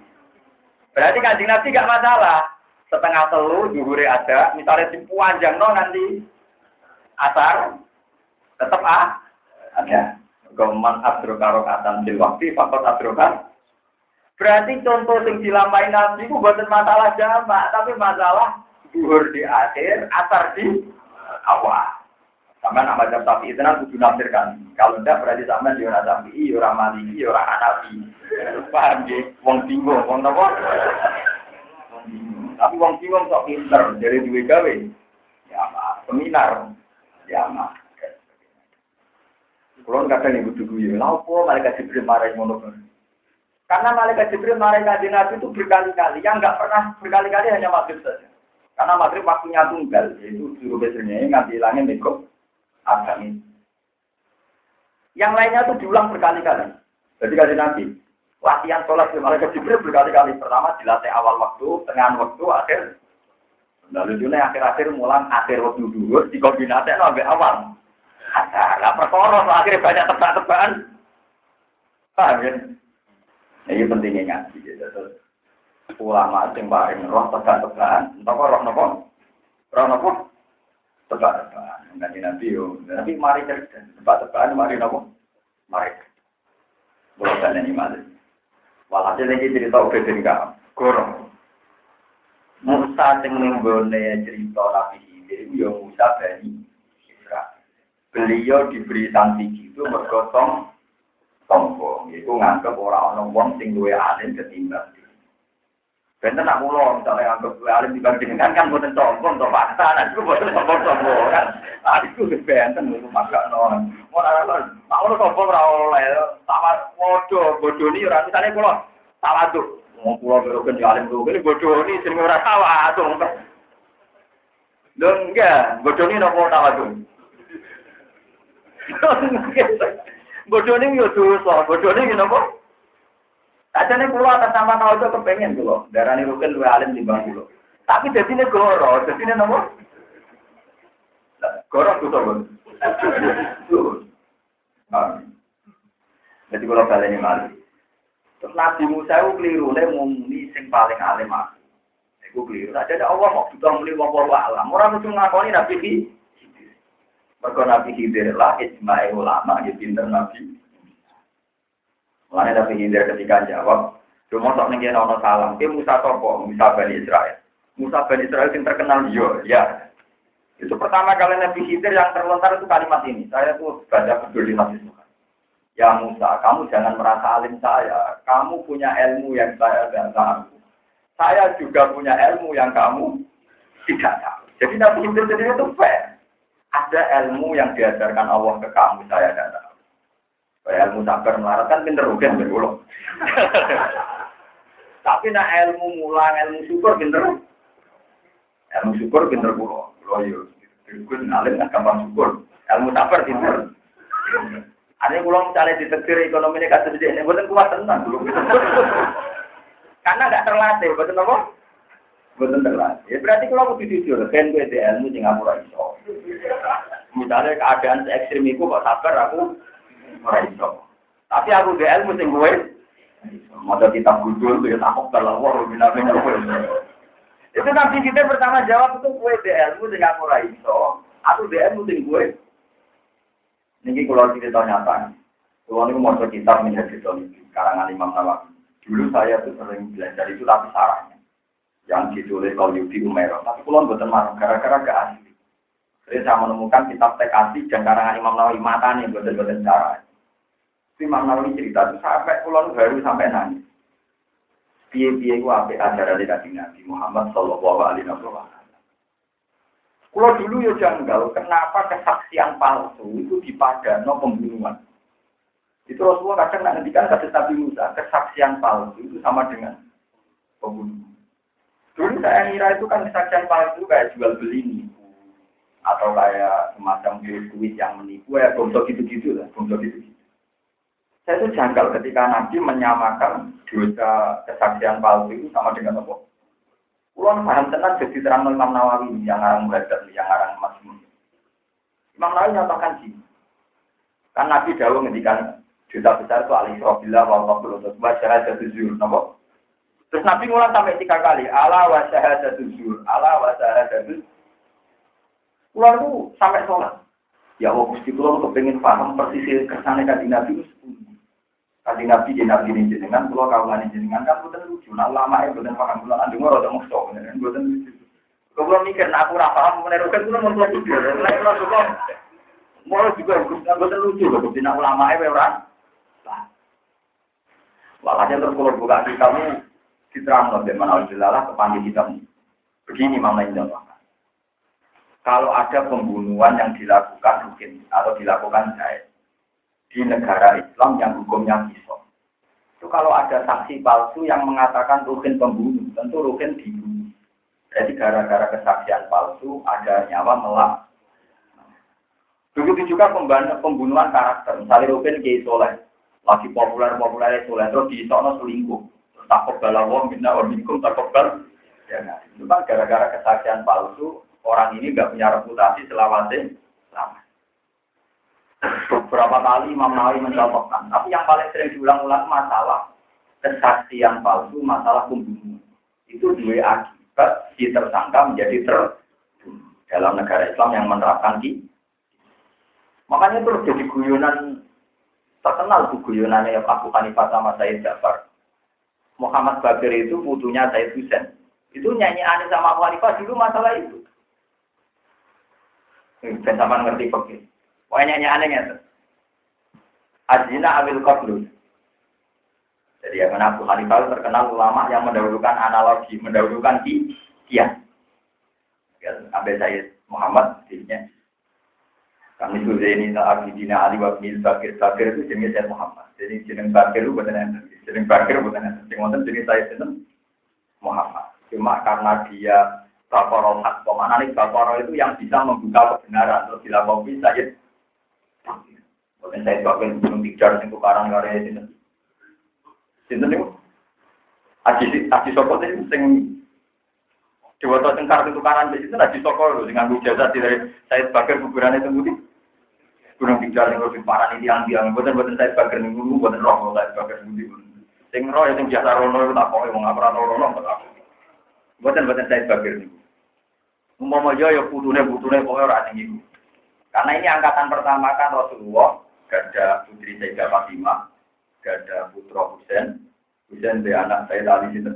Berarti Kanjeng Nabi gak masalah. Setengah telu zuhure adak, misalnya dipanjangno nanti asar tetap ah ada goman abdro karokatan di waktu faktor abdrokan berarti contoh yang dilampahi nabi itu bukan masalah jamak tapi masalah zuhur di akhir asar di awal sama nama jam tapi itu nanti kudu nafsirkan kalau tidak berarti sama di orang tapi orang maliki orang anabi paham ya wong bingung wong nopo tapi wong bingung sok pinter dari dua gawe ya seminar jamak. Kulon kadang ibu duduwi, lha opo malaikat Jibril marah ngono kan. Karena malaikat Jibril marah kanjeng Nabi itu berkali-kali, yang enggak pernah berkali-kali hanya maghrib saja. Karena maghrib waktunya tunggal, yaitu juru besarnya nganti ilangnya mekop agami. Yang lainnya itu diulang berkali-kali. Jadi kanjeng Nabi latihan salat malaikat Jibril berkali-kali. Pertama dilatih awal waktu, tengah waktu, akhir. Lalu juga akhir-akhir mulang akhir waktu dulu dikombinasikan sampai awal. Ada perkara akhirnya banyak tebak-tebakan. Paham ya? Ini pentingnya ngaji. ulama sing paring roh tegak-tegakan, entoko roh napa? Roh napa? Tegak-tegakan. Nanti nanti yo, nanti mari cerdas, tegak-tegakan mari napa? Mari. Bolehane ni mari. Walhasil iki cerita opo bengka, goro. Musa sing nggone cerita Nabi Khidir yo Musa Bani Israil. Beliau diberi sanksi itu mergotong sombong, yaitu nganggep ora ana wong sing duwe alim ketimbang. Benten nak kula misalnya anggap duwe alim dibandingkan kan boten sombong to Pak, ana iku boten sombong-sombong kan. Aku wis benten niku makakno. Ora ana ora sombong ora oleh tawar modho bodoni ora misale kula tawadhu. Wong kula karo kan alim kok iki bodoni sing ora tawadhu. Lho enggak, bodoni nopo tawadhu. Bodone yo dosa, bodone kenapa? Ajane kulo atas nama tau itu kepengen kulo, darane ruken luwe alim timbang kulo. Tapi dadine goro, dadine napa? Goro dosa kon. Amin. Jadi kulo kalene mari. Terus Nabi Musa ku kliru le muni sing paling alim aku. Iku kliru. Ada Allah mau butuh muni wong ora alim. Ora mesti ngakoni Nabi iki. Mereka Nabi Khidir lah, ijma'i ulama, dia pinter Nabi. Mulanya Nabi Khidir ketika jawab, cuma sok nenggih ana salam, ke Musa topo, Musa Bani Israil. Musa Bani Israil yang terkenal yo, ya. Itu pertama kali Nabi Khidir yang terlontar itu kalimat ini. Saya tuh baca betul di hadis Bukhari. Ya Musa, kamu jangan merasa alim saya. Kamu punya ilmu yang saya tidak tahu. Saya juga punya ilmu yang kamu tidak tahu. Jadi Nabi Khidir sendiri itu fair. Ada ilmu yang diajarkan Allah ke kamu, saya tidak tahu. Kalau ilmu sabar melarat kan pinter ugen berulang. Tapi nak ilmu mulang, ilmu syukur pinter. Ilmu syukur pinter pulau, pulau yo. Terus alim nak gampang syukur. Ilmu sabar pinter. Ada pulau misalnya ditetir ekonomi negatif jadi ini bukan kuat tenang dulu. Karena tidak terlatih, betul tak? Betul terlatih. Ya berarti kalau aku jujur, kan gue di ilmu Singapura itu. Misalnya keadaan ekstrim itu kok sabar aku ora iso. Tapi aku di ilmu sing kowe modal kita gudul ya takok kalau ora binane kowe. Itu nanti kita pertama jawab itu kowe di ilmu sing ora iso, aku di ilmu sing kowe. Niki kula cerita nyata. Kula niku modal kita menjadi toliki karangan Imam Nawawi. Dulu saya tuh sering belajar itu tapi sarahnya yang ditulis oleh Ibnu Umar. Tapi kula mboten marang gara-gara keas Jadi saya menemukan kitab T K C dan karangan Imam Nawawi matane boten-boten cara. Imam Nawawi cerita itu sampai pulau baru sampai nangis. Piye-piye ku apik ajaran Kanjeng Nabi Muhammad sallallahu alaihi wasallam. Kulo dulu yo janggal, kenapa kesaksian palsu itu dipadano pembunuhan? Itu Rasulullah kadang nak ngendikan kata Nabi Musa, kesaksian palsu itu sama dengan pembunuhan. Dulu saya ngira itu kan kesaksian palsu kayak jual beli nih. Atau kayak semacam kuis-kuis yang menipu, ya gomsok gitu-gitu lah, gomsok gitu-gitu. Saya itu janggal ketika Nabi menyamakan dosa kesaksian palsu itu sama dengan apa? Ulun paham tenan jadi terang Imam Nawawi yang ngarang Muhaddats, yang ngarang Majmu'. Imam Nawawi nyatakan gini, kan Nabi dahulu ngendikan dosa besar itu al-isra billah wa taqulus wa syahadatu zur, napa? Terus Nabi ngulang sampai tiga kali, ala wa syahadatu zur, ala wa syahadatu zur. Kulo itu sampai sholat. Ya Allah, Gusti kulo kepengin paham persis kersane Kanjeng Nabi wis pundi. Kanjeng Nabi jenenge niki jenengan kulo kawulane jenengan kan boten lucu. Nah ulama e boten paham kulo andung ora temu sok ngene boten lucu. Kulo mikir nek aku ora paham menerukan kulo mung kulo iki. Lah kulo kok moro juga boten lucu kok dene ulama e ora. Walhasil terus kulo buka kitabmu diterangno demen Allah kepandhi kitabmu. Begini maknanya. Kalau ada pembunuhan yang dilakukan mungkin atau dilakukan jahil di negara Islam yang hukumnya kisos, itu kalau ada saksi palsu yang mengatakan rukin pembunuh, tentu rukin dibunuh. Jadi gara-gara kesaksian palsu ada nyawa melak. Begitu juga pembunuhan karakter, misalnya rukin kiai soleh, lagi populer-populer soleh terus diisono selingkuh, terus takut balawong, bina orbikum takut bal. Ya, nah, itu kan gara-gara kesaksian palsu. Orang ini enggak punya reputasi selawase lama. Beberapa kali Imam Nawawi mencontohkan, tapi yang paling sering diulang-ulang masalah kesaksian palsu, masalah pembunuhan. itu dua akibat si tersangka menjadi ter dalam negara Islam yang menerapkan di. Makanya terus jadi guyonan terkenal tuh guyonannya Abu Hanifah sama Said Ja'far. Muhammad Bakir itu putunya Said Husain. Itu nyanyiannya sama Abu Hanifah dulu masalah itu. Dan sama ngerti pokoknya. Pokoknya nyanyiannya itu. Azina Abil Qablun. Jadi yang mana Abu Hanifah terkenal ulama yang mendahulukan analogi, mendahulukan di kian. Sampai Said Muhammad dirinya. Kami sudah ini nak abidina Ali wabnil Bakir Bakir itu jenis Said Muhammad. Jadi jenis Bakir itu bukan jenis Bakir bukan jenis Said Muhammad. Cuma karena dia Bakoro hak, kemana nih Bakoro itu yang bisa membuka kebenaran atau bila mau bisa Said. Bukan Said Bakir belum dikejar dengan karang karya itu. Cinta ni, aji aji sokol itu sing diwata tengkar tukaran di situ aji sokol dengan bujazat dari Said Bakir kuburannya temudi. Kurang bicara dengan orang parah ini diang-diang. Bukan-bukan saya sebagai nunggu, bukan roh saya sebagai nunggu. Sing roh yang biasa rono tak boleh mengapakan rono tak. Bukan-bukan saya sebagai nunggu. Umum aja ya putune putune boleh orang nunggu. Karena ini angkatan pertama kan Rasulullah, ada putri Sayyidah Fatimah, ada putra Husain, Husain dari anak Sayyid Ali itu,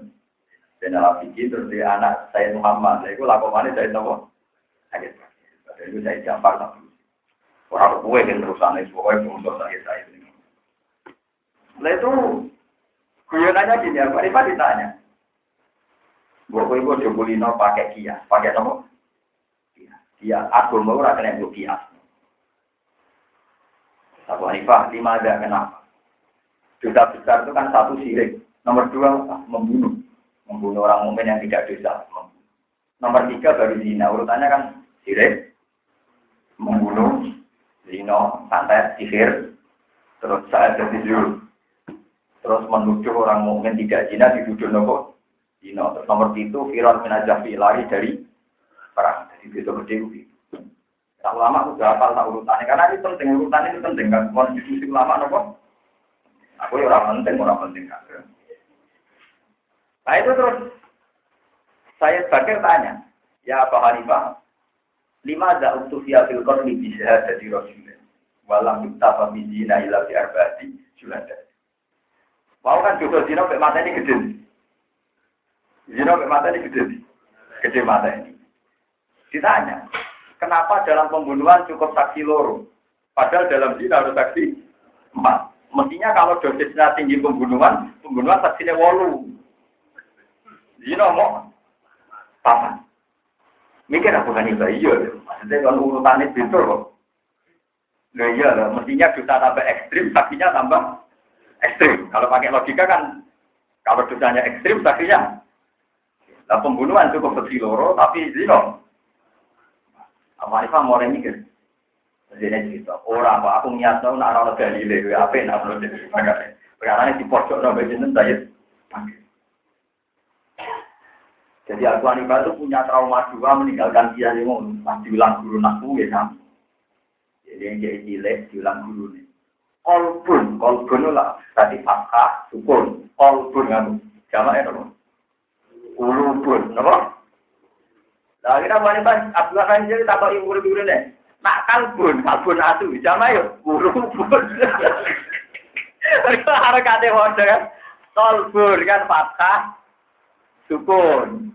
dan Al-Abidin terus dari anak Sayyid Muhammad. Saya itu lakukannya Sayyid Nabi. Akhir pada itu Sayyid Ja'far tak. Orang kue yang terusan itu, kue musuh saya saya ini. Lalu itu, kuyonanya gini, apa ini pasti tanya. Buku ibu Jumulino pakai kias, pakai apa? Kias, aku mau rakan yang kias. Abu Hanifah, lima ada kenapa? Dosa besar itu kan satu sirik, nomor dua membunuh, membunuh orang mukmin yang tidak dosa. Nomor tiga baru zina, urutannya kan sirik, membunuh. Zino, santet, sihir, terus saat tertidur, terus menuduh orang mukmin tidak zina dituduh nopo, Zino. Terus nomor itu viral minajafi lari dari perang, dari berdiri. Tak lama aku berapa tak urutannya, karena itu penting urutannya itu penting kan konstitusi lama nopo. Aku orang penting orang penting kan. Nah itu terus saya terakhir tanya, ya Pak Hanifah. Lima ada utufiah filkor di bisha dari Rasulullah. Walau kita pemilih nailah di arba'ati sudah ada. Mau kan jodoh zina sampai mata ini gede. Zina sampai mata ini gede, gede mata ini. Ditanya, kenapa dalam pembunuhan cukup saksi loro, padahal dalam zina harus saksi empat. Mestinya kalau dosisnya tinggi pembunuhan, pembunuhan saksinya wolu. Zina mau apa? Mikir aku kan itu iya, maksudnya kalau urutannya betul kok. Nah iya lah, mestinya dosa tambah ekstrim, saksinya tambah ekstrim. Kalau pakai logika kan, kalau dosanya ekstrim, saksinya. Nah pembunuhan cukup segi loro, tapi zino. Apa Arifah mau mikir? Maksudnya gitu, orang apa, aku niatnya nak orang Galilei, apa yang nak orang Galilei, perkara ini di pojok orang Galilei, saya panggil. Jadi Abu Hanifah itu punya trauma dua meninggalkan dia yang mau diulang guru aku ya kan. Jadi yang jadi jelek diulang guru nih. Kolbun, kolbun lah. Tadi fakah, sukun, kolbun kan. Jamaknya dong. Ulubun, apa? Lagi Abu Hanifah, Abu Hanifah jadi tambah ibu-ibu nih. Nak kalbun, kalbun atu. Jamaknya ulubun. Mereka harakatnya hoda kan. Kolbun kan fakah, sukun.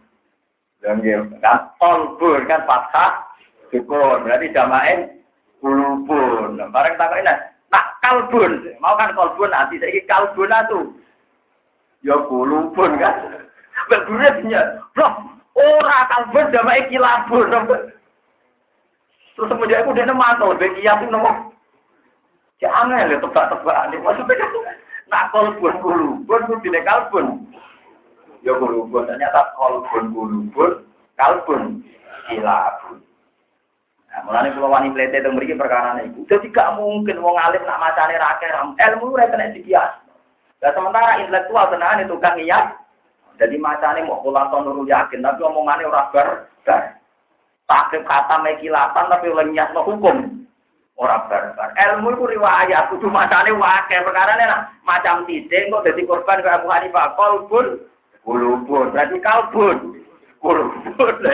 Jangan kan kolbun kan fathah sukun berarti jamaen kulubun. Bareng takok enak. Nak kalbun, mau kan kolbun nanti saiki kalbun atuh. Ya kulubun kan. Wek gurunya, bro. Ora kalbun jamake kilabun. Terus semenjak aku dene mantau ben iya sing nomo. Jangan lho tebak-tebakane. Maksudnya kan nak kolbun kulubun kudu dene kalbun. Ya kulubun, ternyata kulubun-kulubun, kalbun, kilabun. Nah, mulanya kalau wani meletek itu memiliki perkara itu. Jadi gak mungkin wong alim nak macane rakyat, ilmu itu kena dikias. Dan sementara intelektual tenangan itu kan ngias. Jadi macane mau kulaton nurul yakin, tapi omongannya orang berbar. Takrib kata mekilatan, tapi oleh ngias no hukum. Orang berbar. Ilmu itu riwayat, kudu macane wakil. Perkara ini macam titik, kok jadi korban ke Abu Hanifah, kulubun, Kulubun, berarti kalbun. Kulubun,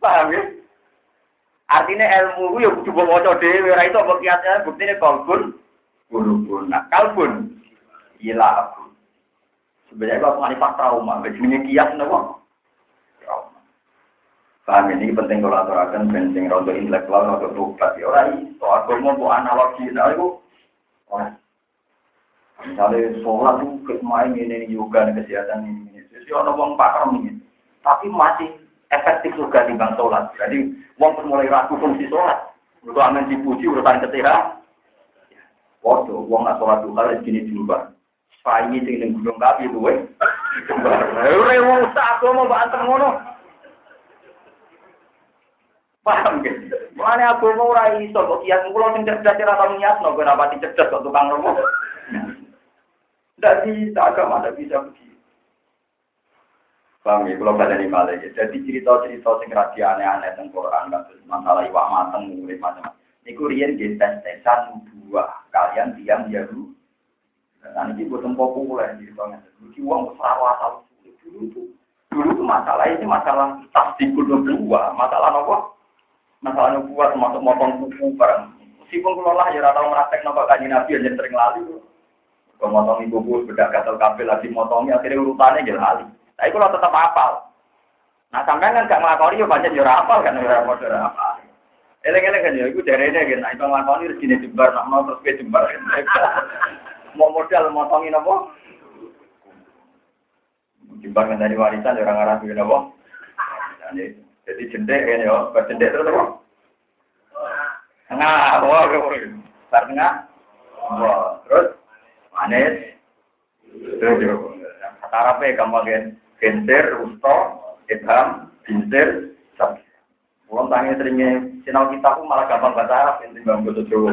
paham ya? Artinya ilmu itu juga ngocok dewe, orang itu apa kiatnya, buktinya kalbun. Kulubun, nah kalbun. Gila aku. Sebenarnya kalau mengalami trauma, jenisnya kiat, kenapa? Trauma. Paham ini penting kalau aturakan, penting rondo intelektual, rondo bukat. Ya orang itu, aku mau buat analogi, nah itu. Orang. Misalnya sholat itu kemain ini juga kesehatan ini, jadi orang orang pakar ini, tapi masih efektif juga di bang sholat. Jadi orang mulai ragu fungsi sholat, lalu aman dipuji urutan ketiga. Waduh, orang nggak sholat dua kali begini juga. Pagi dengan gunung kapi itu, eh, orang usah aku mau banter ngono. Paham gak? Mana aku mau rai iso kok kias pulau sing cerdas rata niat no, kenapa dicerdas kok tukang romo? Jadi agama tidak bisa begitu. Paham ya, kalau pada ini malah ya. Jadi cerita-cerita yang rahasia aneh-aneh tentang Quran, masalah iwak mateng, macam-macam. Ini kurian di tes-tesan dua. Kalian diam jaru. Dan ini buatan populer ceritanya. Jadi uang besar-besar dulu itu. Dulu itu masalah ini masalah tafsir dua. Masalah apa? Masalah nubuat termasuk motong kuku bareng. Meskipun kalau lah ya rata meratek nampak kaji nabi yang sering lalu. Memotong ibu bus, bedak gatel kabel, lagi motongnya, akhirnya urutannya jelali. Tapi kalau tetap hafal. Nah, sampai kan gak ngelakoni, ya banyak jurah hafal kan, jurah hafal, jurah hafal. Eleng-eleng kan, ya itu daerahnya kan, nah itu ngelakoni, terus gini jembar, nah terus gue jembar. Mau modal, motongin apa? Jembar kan dari warisan, jurah ngarasiin apa? Jadi jendek kan ya, berjendek terus apa? Tengah, wah, besar tengah. Wah, terus? Manis, terus kata Arabnya gampang kan, genser, usta, idham, binser, sab. Pulang tangan seringnya sinau kita pun malah gampang bahasa Arab, yang timbang butuh jauh.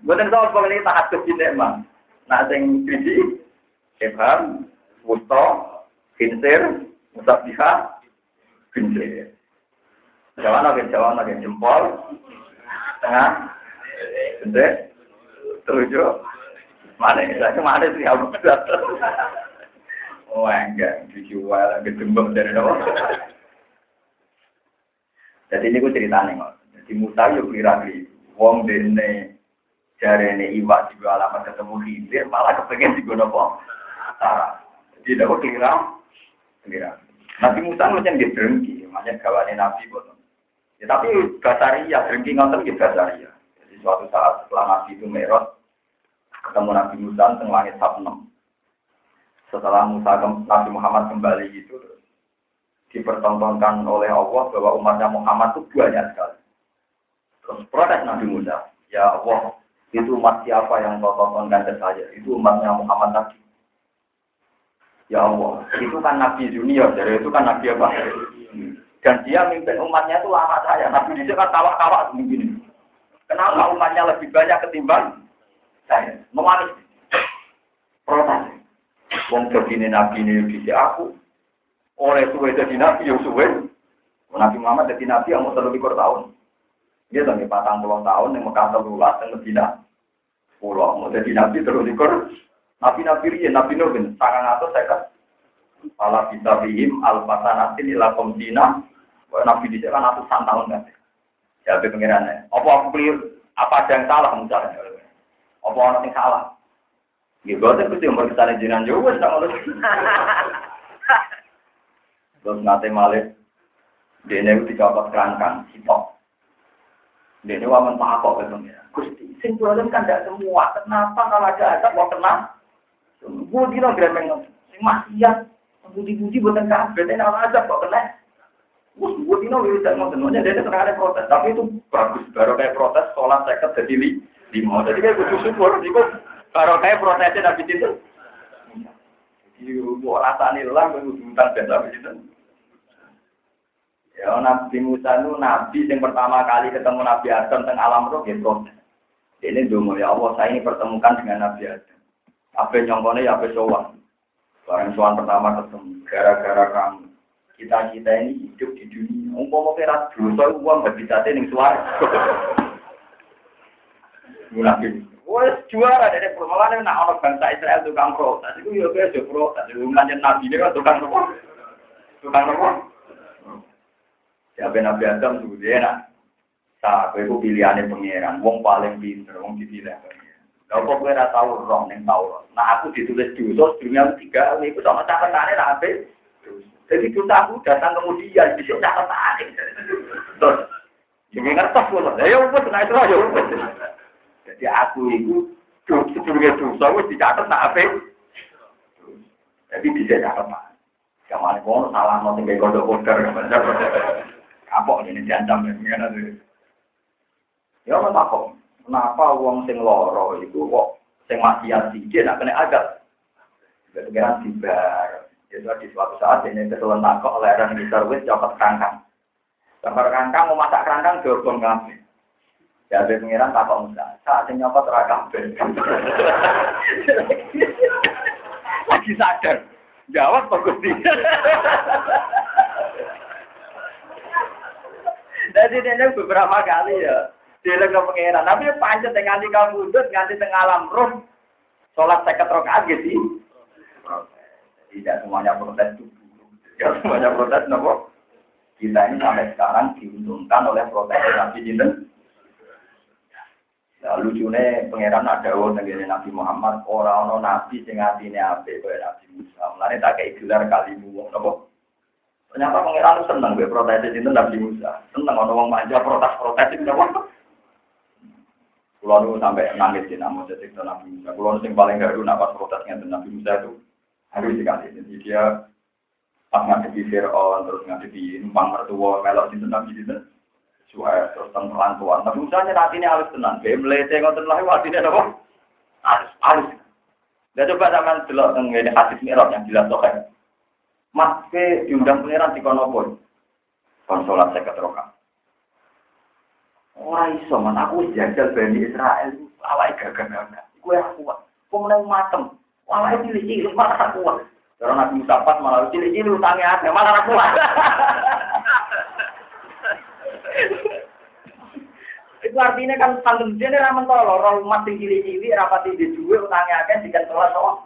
Gue tentu kalau ini tak aduk ini emang, nah yang krisi, idham, usta, genser, sab diha, binser. Jawa naga, jawa naga, jempol, tengah, genser. Terus, mana kita kemana sih kamu datang? Oh enggak, dijual, gedembem dari orang. Jadi ini aku ceritanya nggak. Jadi Musa yuk liragi, wong dene, jarene iwak juga alamat ketemu hilir, malah kepengen digonopo. Tara, jadi aku lirang, lirang. Nabi Musa macam dia berengki, macam kawannya Nabi buat. Ya tapi Basaria berengki nonton dia Basaria. Suatu saat setelah Nabi itu merot, ketemu Nabi Musa di langit Sabnem. Setelah Musa Nabi Muhammad kembali itu, dipertontonkan oleh Allah bahwa umatnya Muhammad itu banyak sekali. Terus protes Nabi Musa, ya Allah, itu umat siapa yang kau tontonkan ke saya? Itu umatnya Muhammad Nabi. Ya Allah, itu kan Nabi Junior, jadi itu kan Nabi apa? Dan dia mimpin umatnya itu lama saya. Nabi itu kan tawak-tawak begini. Kenapa umatnya lebih banyak ketimbang saya? Memanis. Protes. Wong dene nabi ne dhisik aku. Oleh suwe dadi nabi yo suwe. Nabi Muhammad dadi nabi umur tiga puluh tahun. Dia sampai empat puluh tahun ning Mekah telulas ning Madinah. Pulau umur dadi nabi terus dikur. Nabi-nabi riyen nabi Nuh ben sembilan ratus lima puluh. Pala kitabihim al-fatanatin ila qomdina. Nabi dhisik kan ratusan tahun kan. Jadi pengirannya, apa aku keliru? Apa ada yang salah misalnya? Apa orang yang salah? Ya, gue tuh mesti ngomong kita lejinan juga, sama lu. Terus nanti malah, dia ini dicopot kerangkang, hitok. Dia ini wamen pakok, katanya. Gusti, sing problem kan tidak semua. Kenapa kalau ada asap, mau kena? Gue bilang, gremeng, sing maksiat, budi-budi buatan kabel, ini kalau asap, kok kena? Terus buat ini lebih tidak mau semuanya, dia terang ada protes. Tapi itu bagus, baru kayak protes, sholat seket jadi lima. Jadi kayak butuh syukur, baru kayak protesnya habis itu. Jadi mau rasanya lah, gue butuh dan habis itu. Ya, Nabi Musa itu Nabi yang pertama kali ketemu Nabi Adam tentang alam roh, ya protes. Ini dulu, ya Allah, saya ini pertemukan dengan Nabi Adam. Apa nyongkone ya, apa soan. Barang soan pertama ketemu, gara-gara kamu. Kita-kita ini hidup di dunia. Umpama kira dosa uang berbicara ning suwarga. Mulane, Wes juara dari permalahan nak orang bangsa Israel tukang protes. Iku yo kaya yo protes. Lu nanya nabi dia tukang protes. Tukang protes. Ya ben Nabi Adam sudah enak. Sa kowe ku pilihane pangeran, wong paling pinter, wong dipilih. Lah kok kowe ora tau roh ning Taurat. Nah aku ditulis dosa dunia tiga niku sama cathetane ra ape. Jadi dosa aku datang kemudian bisa cathetane. Terus jenenge ngertos kok. Ya wis nek terus yo. Jadi aku itu sebelumnya dosa wis dicatet nak ape. Jadi bisa cathetane. Kamane kono salah nang tinggal kodok-kodok. Kapok dene diancam ngene to. Ya ora takok. Kenapa wong sing lara iku kok sing maksiat sithik nak kena azab? Gara-gara dibar. Jadi di suatu saat dene ketuan takok leran ngisor wis copot kangkang. Sambar kangkang mau masak kangkang dobong kabeh. Ya ben ngira takok Musa. Saat sing nyopot ra kabeh. Lagi sadar. Jawab Pak Gusti. Jadi dia beberapa kali ya dilek ke pengeran. Tapi pancet nganti kang mundut nganti teng alam ruh salat seket rakaat gitu. Tidak semuanya protes itu. Ya semuanya protes nopo? Kita ini sampai sekarang diuntungkan oleh protes Nabi dinten. Nah, lucune pangeran nak dawuh teng Nabi Muhammad ora ana nabi sing atine apik koyo Nabi Musa. Mulane tak kei gelar kalimu wong napa. Ternyata pangeran seneng kowe protes dinten Nabi Musa. Seneng ana wong manja protes-protes napa. Kulo nu sampe nangis dinamo detik to Nabi Musa. Kulo sing paling garu nak pas protes ngenten Nabi Musa itu harus sekali. Jadi dia pas ngadepi Firaun terus ngadepi numpang mertua melok dinten Nabi dinten. Suara tentang pelantuan. Tapi misalnya nanti ini harus tenang. Bemlete ngoten lahi wadine apa? Harus harus. Lah coba sampean delok teng ngene hadis Mi'raj yang jelas to kan. Mas ke diundang pangeran di Konopon. Kon salat seket rakaat. Ora iso men aku jajal Bani Israil awake gagah-gagah. Iku ya kuat. Pemenang matem. Awake cilik-cilik malah kuat. Karena Nabi Musa pas malah cilik-cilik utange akeh malah kuat. Itu artinya kan tanggung jene ra mentolo ora umat sing cilik-cilik ra pati duwe utange akeh dikelola to.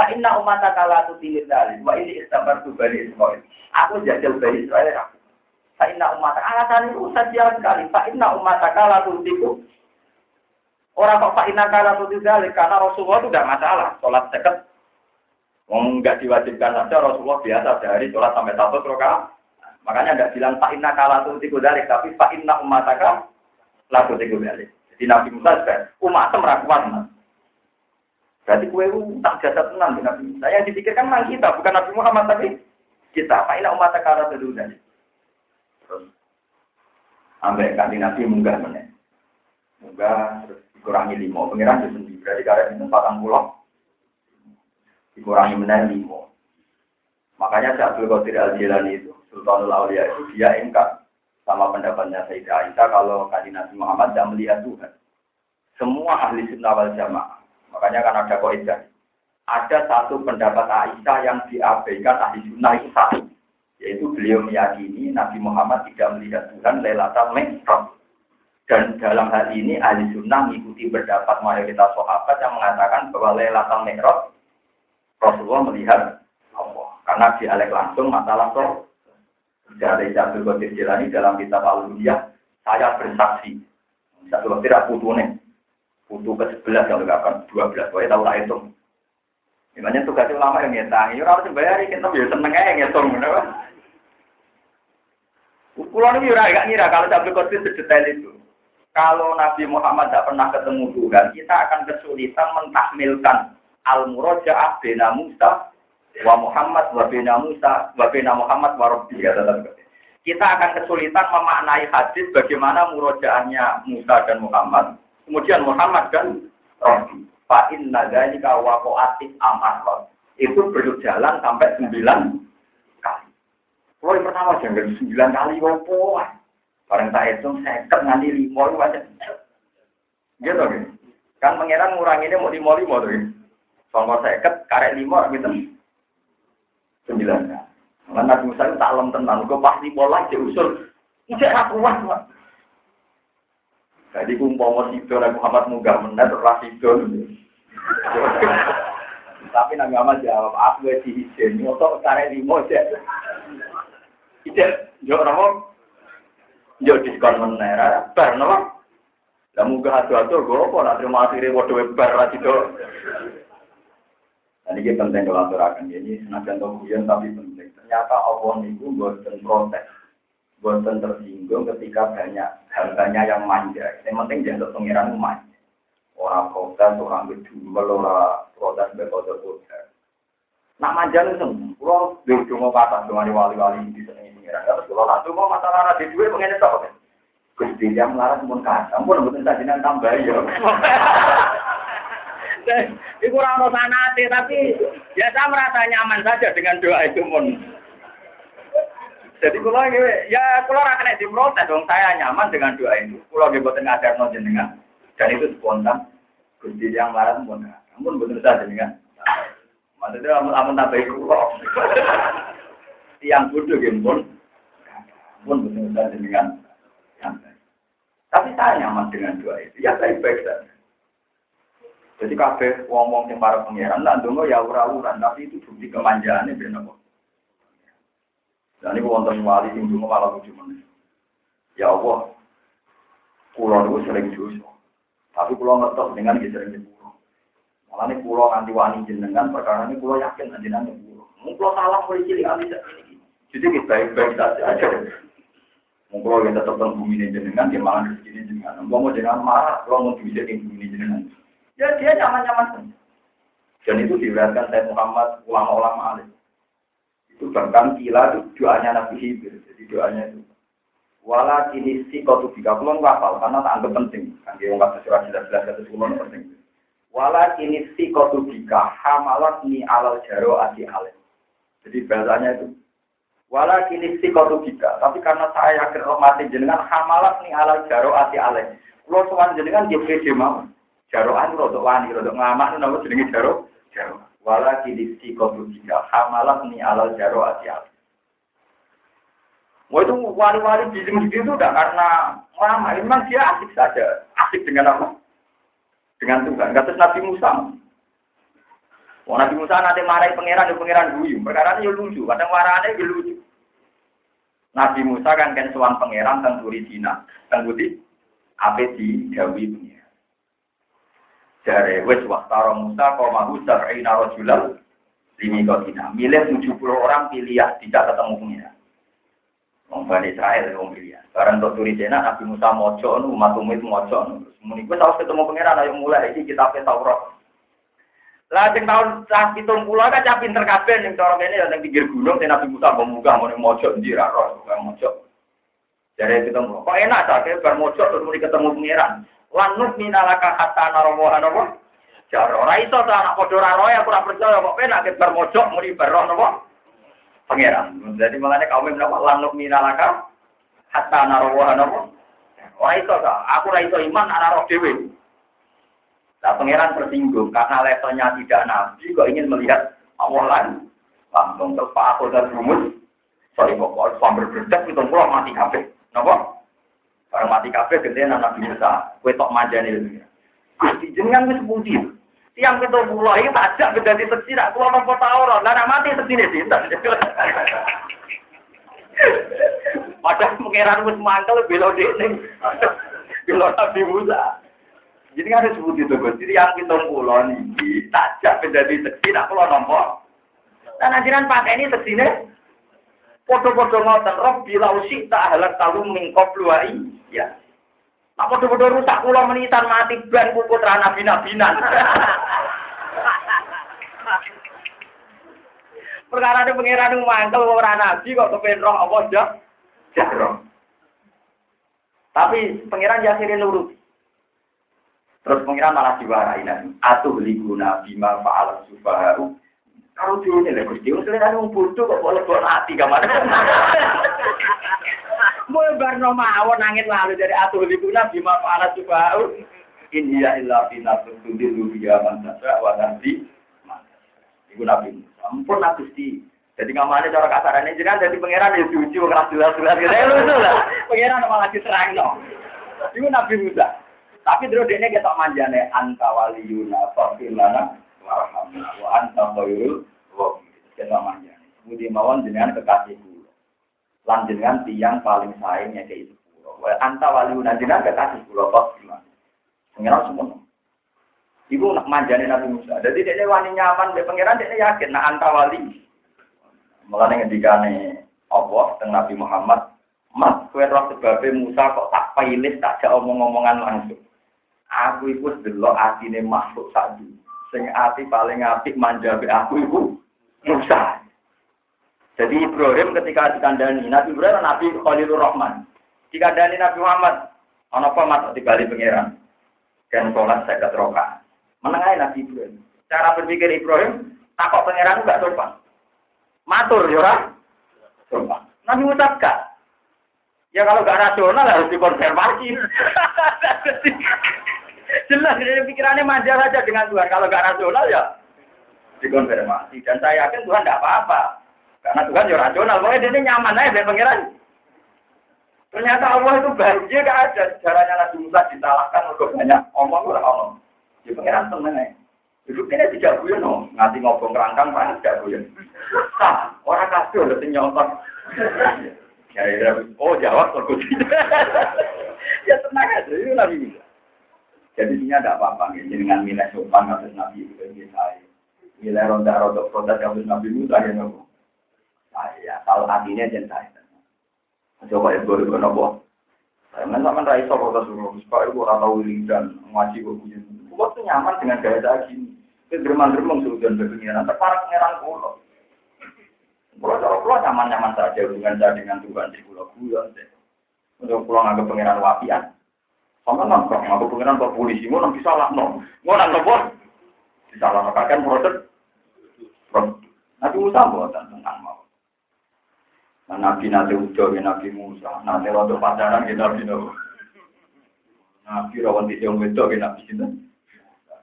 Fa inna ummataka la tutil dalil wa in istabartu bani Israil. Aku jajal bani Israil ra. Fa inna ummataka alatani usajal kali. Fa inna ummataka la tutiku. Ora kok fa inna la tutil dalil karena Rasulullah itu enggak masalah salat seket. Wong enggak diwajibkan saja Rasulullah biasa dari salat sampai satu rakaat. Makanya enggak bilang fa inna kalatu tiku dalik, tapi fa inna ummataka laku tiku dalik. Jadi Nabi Musa kan umatem ra kuat. Berarti kowe utang jasa tenan dengan Nabi Musa. Yang dipikirkan memang kita, bukan Nabi Muhammad tapi kita. Fa inna ummataka laku tiku dalik. Terus ambek kanthi Nabi munggah meneh. Munggah terus dikurangi lima. Pengiran disen di berarti karep itu empat puluh. Dikurangi meneh lima. Makanya Syekh Abdul Qadir Al-Jilani itu Sultanul Auliya itu dia engkar sama pendapatnya Sayyidah Aisyah kalau kanjeng Nabi Muhammad tidak melihat Tuhan. Semua ahli sunnah wal jamaah. Makanya kan ada kaidah. Ada satu pendapat Aisyah yang diabaikan ahli sunnah itu satu, yaitu beliau meyakini Nabi Muhammad tidak melihat Tuhan Lailatul Mi'raj. Dan dalam hal ini ahli sunnah mengikuti pendapat mayoritas sahabat yang mengatakan bahwa Lailatul Mi'raj Rasulullah melihat Allah karena dialek langsung masalah roh. Dari Syekh Abdul Jilani dalam kitab Al-Uliyah, saya bersaksi. Satu waktu tidak putune, putu ke sebelas kalau kapan dua belas, saya tahu tak hitung. Makanya tugas ulama yang ngitung, ya harus bayar, kita biar seneng aja ngitung, kenapa? Ukuran ini ora gak ngira kalau Syekh Abdul sedetail itu. Kalau Nabi Muhammad tidak pernah ketemu Tuhan, kita akan kesulitan mentahmilkan al-muraja'ah bina Musa wa Muhammad wa bina Musa wa bina Muhammad wa Rabbi. Kita akan kesulitan memaknai hadis bagaimana murojaahnya Musa dan Muhammad. Kemudian Muhammad dan Rabbi. Fa inna dzalika waqa'atil amr. Itu berjalan sampai sembilan kali. Kalau yang pertama jangan sembilan kali opo. Bareng tak hitung lima puluh nganti lima wae. Gitu nggih. Kan pangeran ngurangine mau lima puluh lima to nggih. Sangka lima puluh karek lima gitu. Sembilan ya. Malah Nabi Musa itu taklem tenang. Kau pasti boleh diusul. Ijek aku wah. Jadi kumpul sidon, aku amat munggah menet, terlah sidon. Tapi nangga amat jawab, aku ya dihijen, nyotok karena limo aja. Ijen, jauh nama, jauh diskon menet, bar nama. Lah munggah adu-adu, gue apa, nanti rumah asiri, waduh bar lah sidon. Jadi kita penting kelanturakan, ini senajan toguyan tapi penting. Ternyata Allah itu buatan protes. Bukan tersinggung ketika banyak harganya yang manja. Yang penting jangan pengiran manja. Orang protes, orang berjumbel, orang protes berkotor-kotor. Nak manja itu semua. Pulau duduk-duduk patah, cuma wali-wali di sini pengiran. Kalau pulau satu mau mata larat di dua pengen itu apa? Gusti dia melarat pun kacang, pun betul sajian tambah ya. Iku orang sanate tapi biasa merasa nyaman saja dengan doa itu pun. Jadi kalau ya kalau orang kena diprotes dong, saya nyaman dengan doa itu. Kalau dia buat ngajar non jenengan, dan itu spontan. Gusti yang larang pun, namun betul saja jenengan. Maksudnya amun tabai kulo, tiang bodoh gimpun, pun betul saja jenengan. Tapi saya nyaman dengan doa itu, ya saya baik saja. Jadi kafe ngomong yang para pangeran, tak dong ya ura-uran, tapi itu bukti kemanjaannya benar. Dan ini wonten wali sing dungo malah lucu meneh. Ya Allah, kula niku sering dosa. Tapi kula ngertos dengan sering nyepuro. Malah nek kula nganti wani jenengan perkara niku kula yakin jenengan nyepuro. Mung kula salah kula cilik ali sak iki. Jadi kita baik-baik saja. Mung kula kita tetep bumi jenengan ya malah rezeki jenengan. Wong mau jenengan marah, kula mau duwe bumi jenengan. Ya dia nyaman-nyaman. Dan itu diriwayatkan Sayyid Muhammad ulama-ulama alim. Itu bahkan kila itu doanya Nabi Hibir. Jadi doanya itu wala kini si kotu bika kulon wapal karena tak anggap penting. Nanti orang kata surat sebelas sebelas kulon penting. Wala kini si kotu bika hamalat ni alal jaro adi alim. Jadi bahasanya itu wala kini si kotu bika. Tapi karena saya keromati jenengan hamalat ni alal jaro adi alim. Kulon suan jenengan dia beri jemau. Jaroan rodok wani rodok ngamak nama jenengan jaro jaro. Wala kidisi kotu jika hamalah ni alal jaro asyal. Wah itu wali-wali bising gitu udah karena lama. Memang dia asik saja, asik dengan apa? Dengan Tuhan. Kata Nabi Musa. Wah Nabi Musa nanti marahi pangeran, ya pangeran guyu. Perkara ini lucu, kadang marahnya ya lucu. Nabi Musa kan kan suan pangeran tentang turi Cina, tentang putih, apa di Jawi punya. Jare wes waktaro Musa komahu sar'ina rajulan limi kotina. Milih tujuh puluh orang pilihan tidak ketemu pengira. Wong Bani Israel wong pilihan. Barang tok turi dena Nabi Musa mojo nu umat umit mojo. Muni wis harus ketemu pengira ayo mulai iki kitab Taurat. Lah sing taun tujuh puluh kan cah pinter kabeh ning cara kene ya ning pinggir gunung ten Nabi Musa munggah muni mojo ndi ra ro mojo. Jare ketemu. Kok enak ta ke bar mojo terus muni ketemu pengira. Lanut minalaka kata naromohan apa? Jaro ora iso ta anak padha ora roe aku ora percaya kok penak bar mojok muni baron apa? Pangeran. Jadi mangane kaum menapa lanut minalaka kata naromohan apa? Ora iso ta aku ora iso iman ana roh dhewe. Lah pangeran tersinggung karena levelnya tidak nabi kok ingin melihat awalan. Langsung tepak aku dan rumus. Sorry pokok sambil berdebat itu kok mati kabeh. Napa? Barang mati kabeh gede anak biasa, kowe tok manjane lho. Gusti jenengan wis pundi? Tiang ketok kula iki pajak gedhe tersirak kula napa ta ora. Lah nek mati sedine sinten. Padahal pangeran wis mangkel belo dhek ning belo Nabi Musa. Jenengan wis pundi to Gusti? Tiang ketok kula niki tajak gedhe tersirak kula napa. Lan ajaran pakeni sedine podo-podo ngoten Rabbi lausik tak halak talum mingkop luai ya. Nak podo-podo rusak kula menitan mati ban ku putra nabi-nabinan. Perkarane pangeran mangkel ora nabi kok kepen roh apa ya? Jaro. Tapi pangeran jasire nuruti. Terus pangeran malah diwarai lan atuh liguna bima fa'al subaharu. Kalau dia ni lah Gusti, orang selera orang bodoh kok boleh buat hati kamar. Boleh bernama awak nangis lalu dari atur ribu nabi maaf alat juga. India ilah binatang tundi luria manusia wadanti. Ibu nabi, ampun nabi Gusti. Jadi kamar ni cara kasarannya jangan jadi pangeran dia diuji orang jelas jelas. Saya lusulah, pangeran malah diserang dong. Ibu nabi muda. Tapi terus dia kita manjane anta waliyuna faqilana warhamna wa anta khairul rahimin. Kita manjane. Mugi mawon jenengan kekasih kula. Lan jenengan tiyang paling sae nyekeki kula. Wa anta waliyuna jenengan kekasih kula faqilana. Pengiran semono. Ibu nak manjane Nabi Musa. Dadi dhekne wani nyaman mbek pengiran dhekne yakin nak anta wali. Mulane ngendikane Allah teng Nabi Muhammad, "Mas, kowe ora sebabe Musa kok tak pilih tak jak omong-omongan langsung. Aku iku wis delok atine makhluk sak iki. Sing ati paling apik manjabe aku iku Musa." Jadi Ibrahim ketika dikandani Nabi Ibrahim Nabi Khalilur Rahman. Dikandani Nabi Muhammad, ana apa mas dibalik pangeran? Dan salat sakat rokaat. Menengahe Nabi Ibrahim. Cara berpikir Ibrahim, takok pangeran gak sopan. Matur ya ora? Sopan. Nabi Musa gak. Ya kalau gak rasional harus dikonfirmasi. Jelas dari pikirannya manja saja dengan Tuhan. Kalau gak rasional ya dikonfirmasi. Dan saya yakin Tuhan tidak apa-apa. Karena Tuhan ya rasional. Pokoknya dia nyaman aja dari pengiran. Ternyata Allah itu bahagia gak ada. Caranya Nabi Musa disalahkan untuk banyak omong-omong. Di pengiran seneng aja. Duduk ini tidak buyon. Nanti ngobong kerangkang panas tidak buyon. Nah, orang kasih udah nyontong. Ya, oh jawab terus. Ya tenang aja, itu Nabi Musa. Jadi ini ada apa-apa ya, dengan nilai sopan atas Nabi itu yang saya. Nilai ronda-ronda protes atas Nabi Musa yang ngomong. Saya, kalau hatinya jangan saya. Coba ya, gue kenapa? Saya menang-menang raisa protes Rasul. Supaya gue orang tahu dan ngaji gue punya. Gue tuh nyaman dengan gaya saya gini. Itu derman-derman suruh dan berpengiran. Terparah pengiran gue. Pulau-pulau nyaman-nyaman saja hubungan saya dengan Tuhan di pulau-pulau. Untuk pulau nggak pengiran wapian, sama nggak nggak pengiran ke polisi, mau nggak salah nong, mau nggak bos, disalah makakan proses, Nabi Musa buatan tentang mau. Nabi nanti ucapin Nabi Musa, nanti waktu pacaran kita Nabi Nabi, Nabi rawan di siang itu kita Nabi Sinten,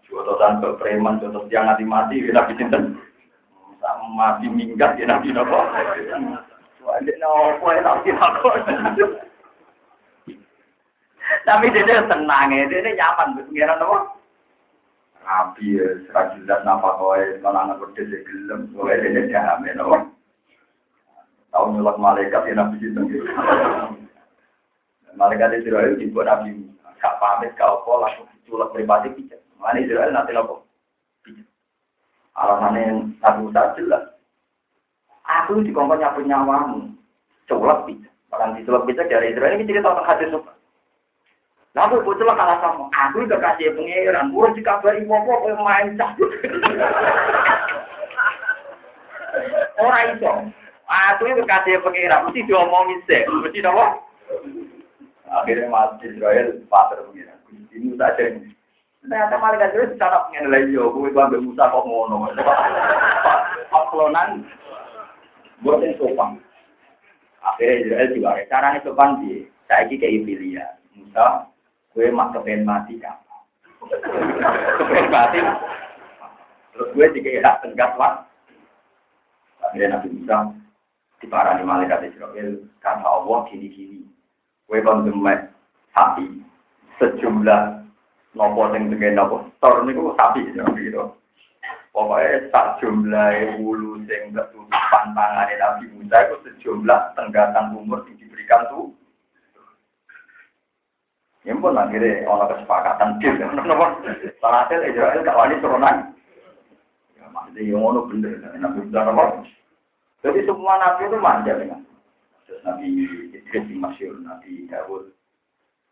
jualan ke preman, jualan siang nanti mati kita Nabi Sinten. Masih minggat ya Nabi Nabi. Wajib Nabi Nabi Nabi. Tapi dia senang ya, dia nyaman berpengiran Nabi. Nabi ya, serajulat nafas oleh kalangan pedes ya gelem. Oleh dia jaham ya Nabi. Tahu nyolak malaikat ya Nabi itu. Malaikat Israel dibuat Nabi. Gak pamit, gak apa, langsung diculak pribadi pijat. Mana Israel nanti Nabi. Alasannya Nabi Musa jelas. Aku dikongkong nyapu nyawamu. Colak bisa. Orang dicolak bisa dari Israel ini cerita tentang hadis sopan. Lalu aku colak alasanmu. Aku dikasih pengiran. Urus dikabari wopo kowe main cah. Ora iso. Aku dikasih pengiran. Mesti diomongin sih. Mesti dong. Akhirnya mati Israel. Pater pengiran. Ini Musa aja ini. Ternyata malaikat itu secara pengen lagi, aku itu ambil Musa kok ngono. Paklonan, buat yang sopan. Akhirnya Israel juga, caranya sopan sih. Saya ini kayak pilihan, Musa, gue mak kepen mati kan. Kepen mati, terus gue dikira tenggat wan. Akhirnya Nabi Musa, diparani malaikat Israel, kata Allah gini-gini. Gue bantuin sapi, sejumlah nopo sing tegene nopo tor niku sapi ya piro. Pokoke sak jumlahe wulu sing ketutupan tangane Nabi Musa iku sejumlah tenggatan umur sing diberikan tu. Yen pun akhire ana kesepakatan deal nopo. Salate Israel gak wani turunan. Ya maksude yo ngono bener Nabi Musa nopo. Jadi semua nabi itu manja dengan. Nabi Idris masyhur Nabi Daud.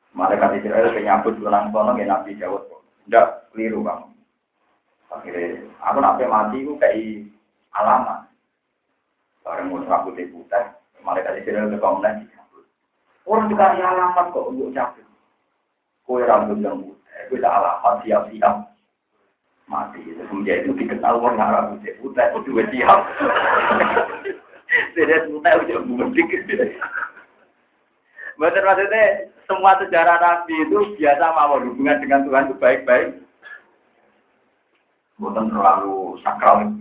Malaikat Israel menyambut ulang tahun yang Nabi Daud. Tidak keliru kamu. Akhirnya, aku nape mati itu kayak alamat. Barang ngurus rambut putih, malaikat Israel berkomunikasi. Orang juga ada alamat kok untuk cabut. Kue rambut yang putih, kue ada alamat siap-siap mati. Semenjak itu dikenal orang rambut putih, itu juga siap. Serius putih itu juga mudik. Maksudnya, semua sejarah Nabi itu biasa mau hubungan dengan Tuhan itu baik-baik. Bukan terlalu sakral.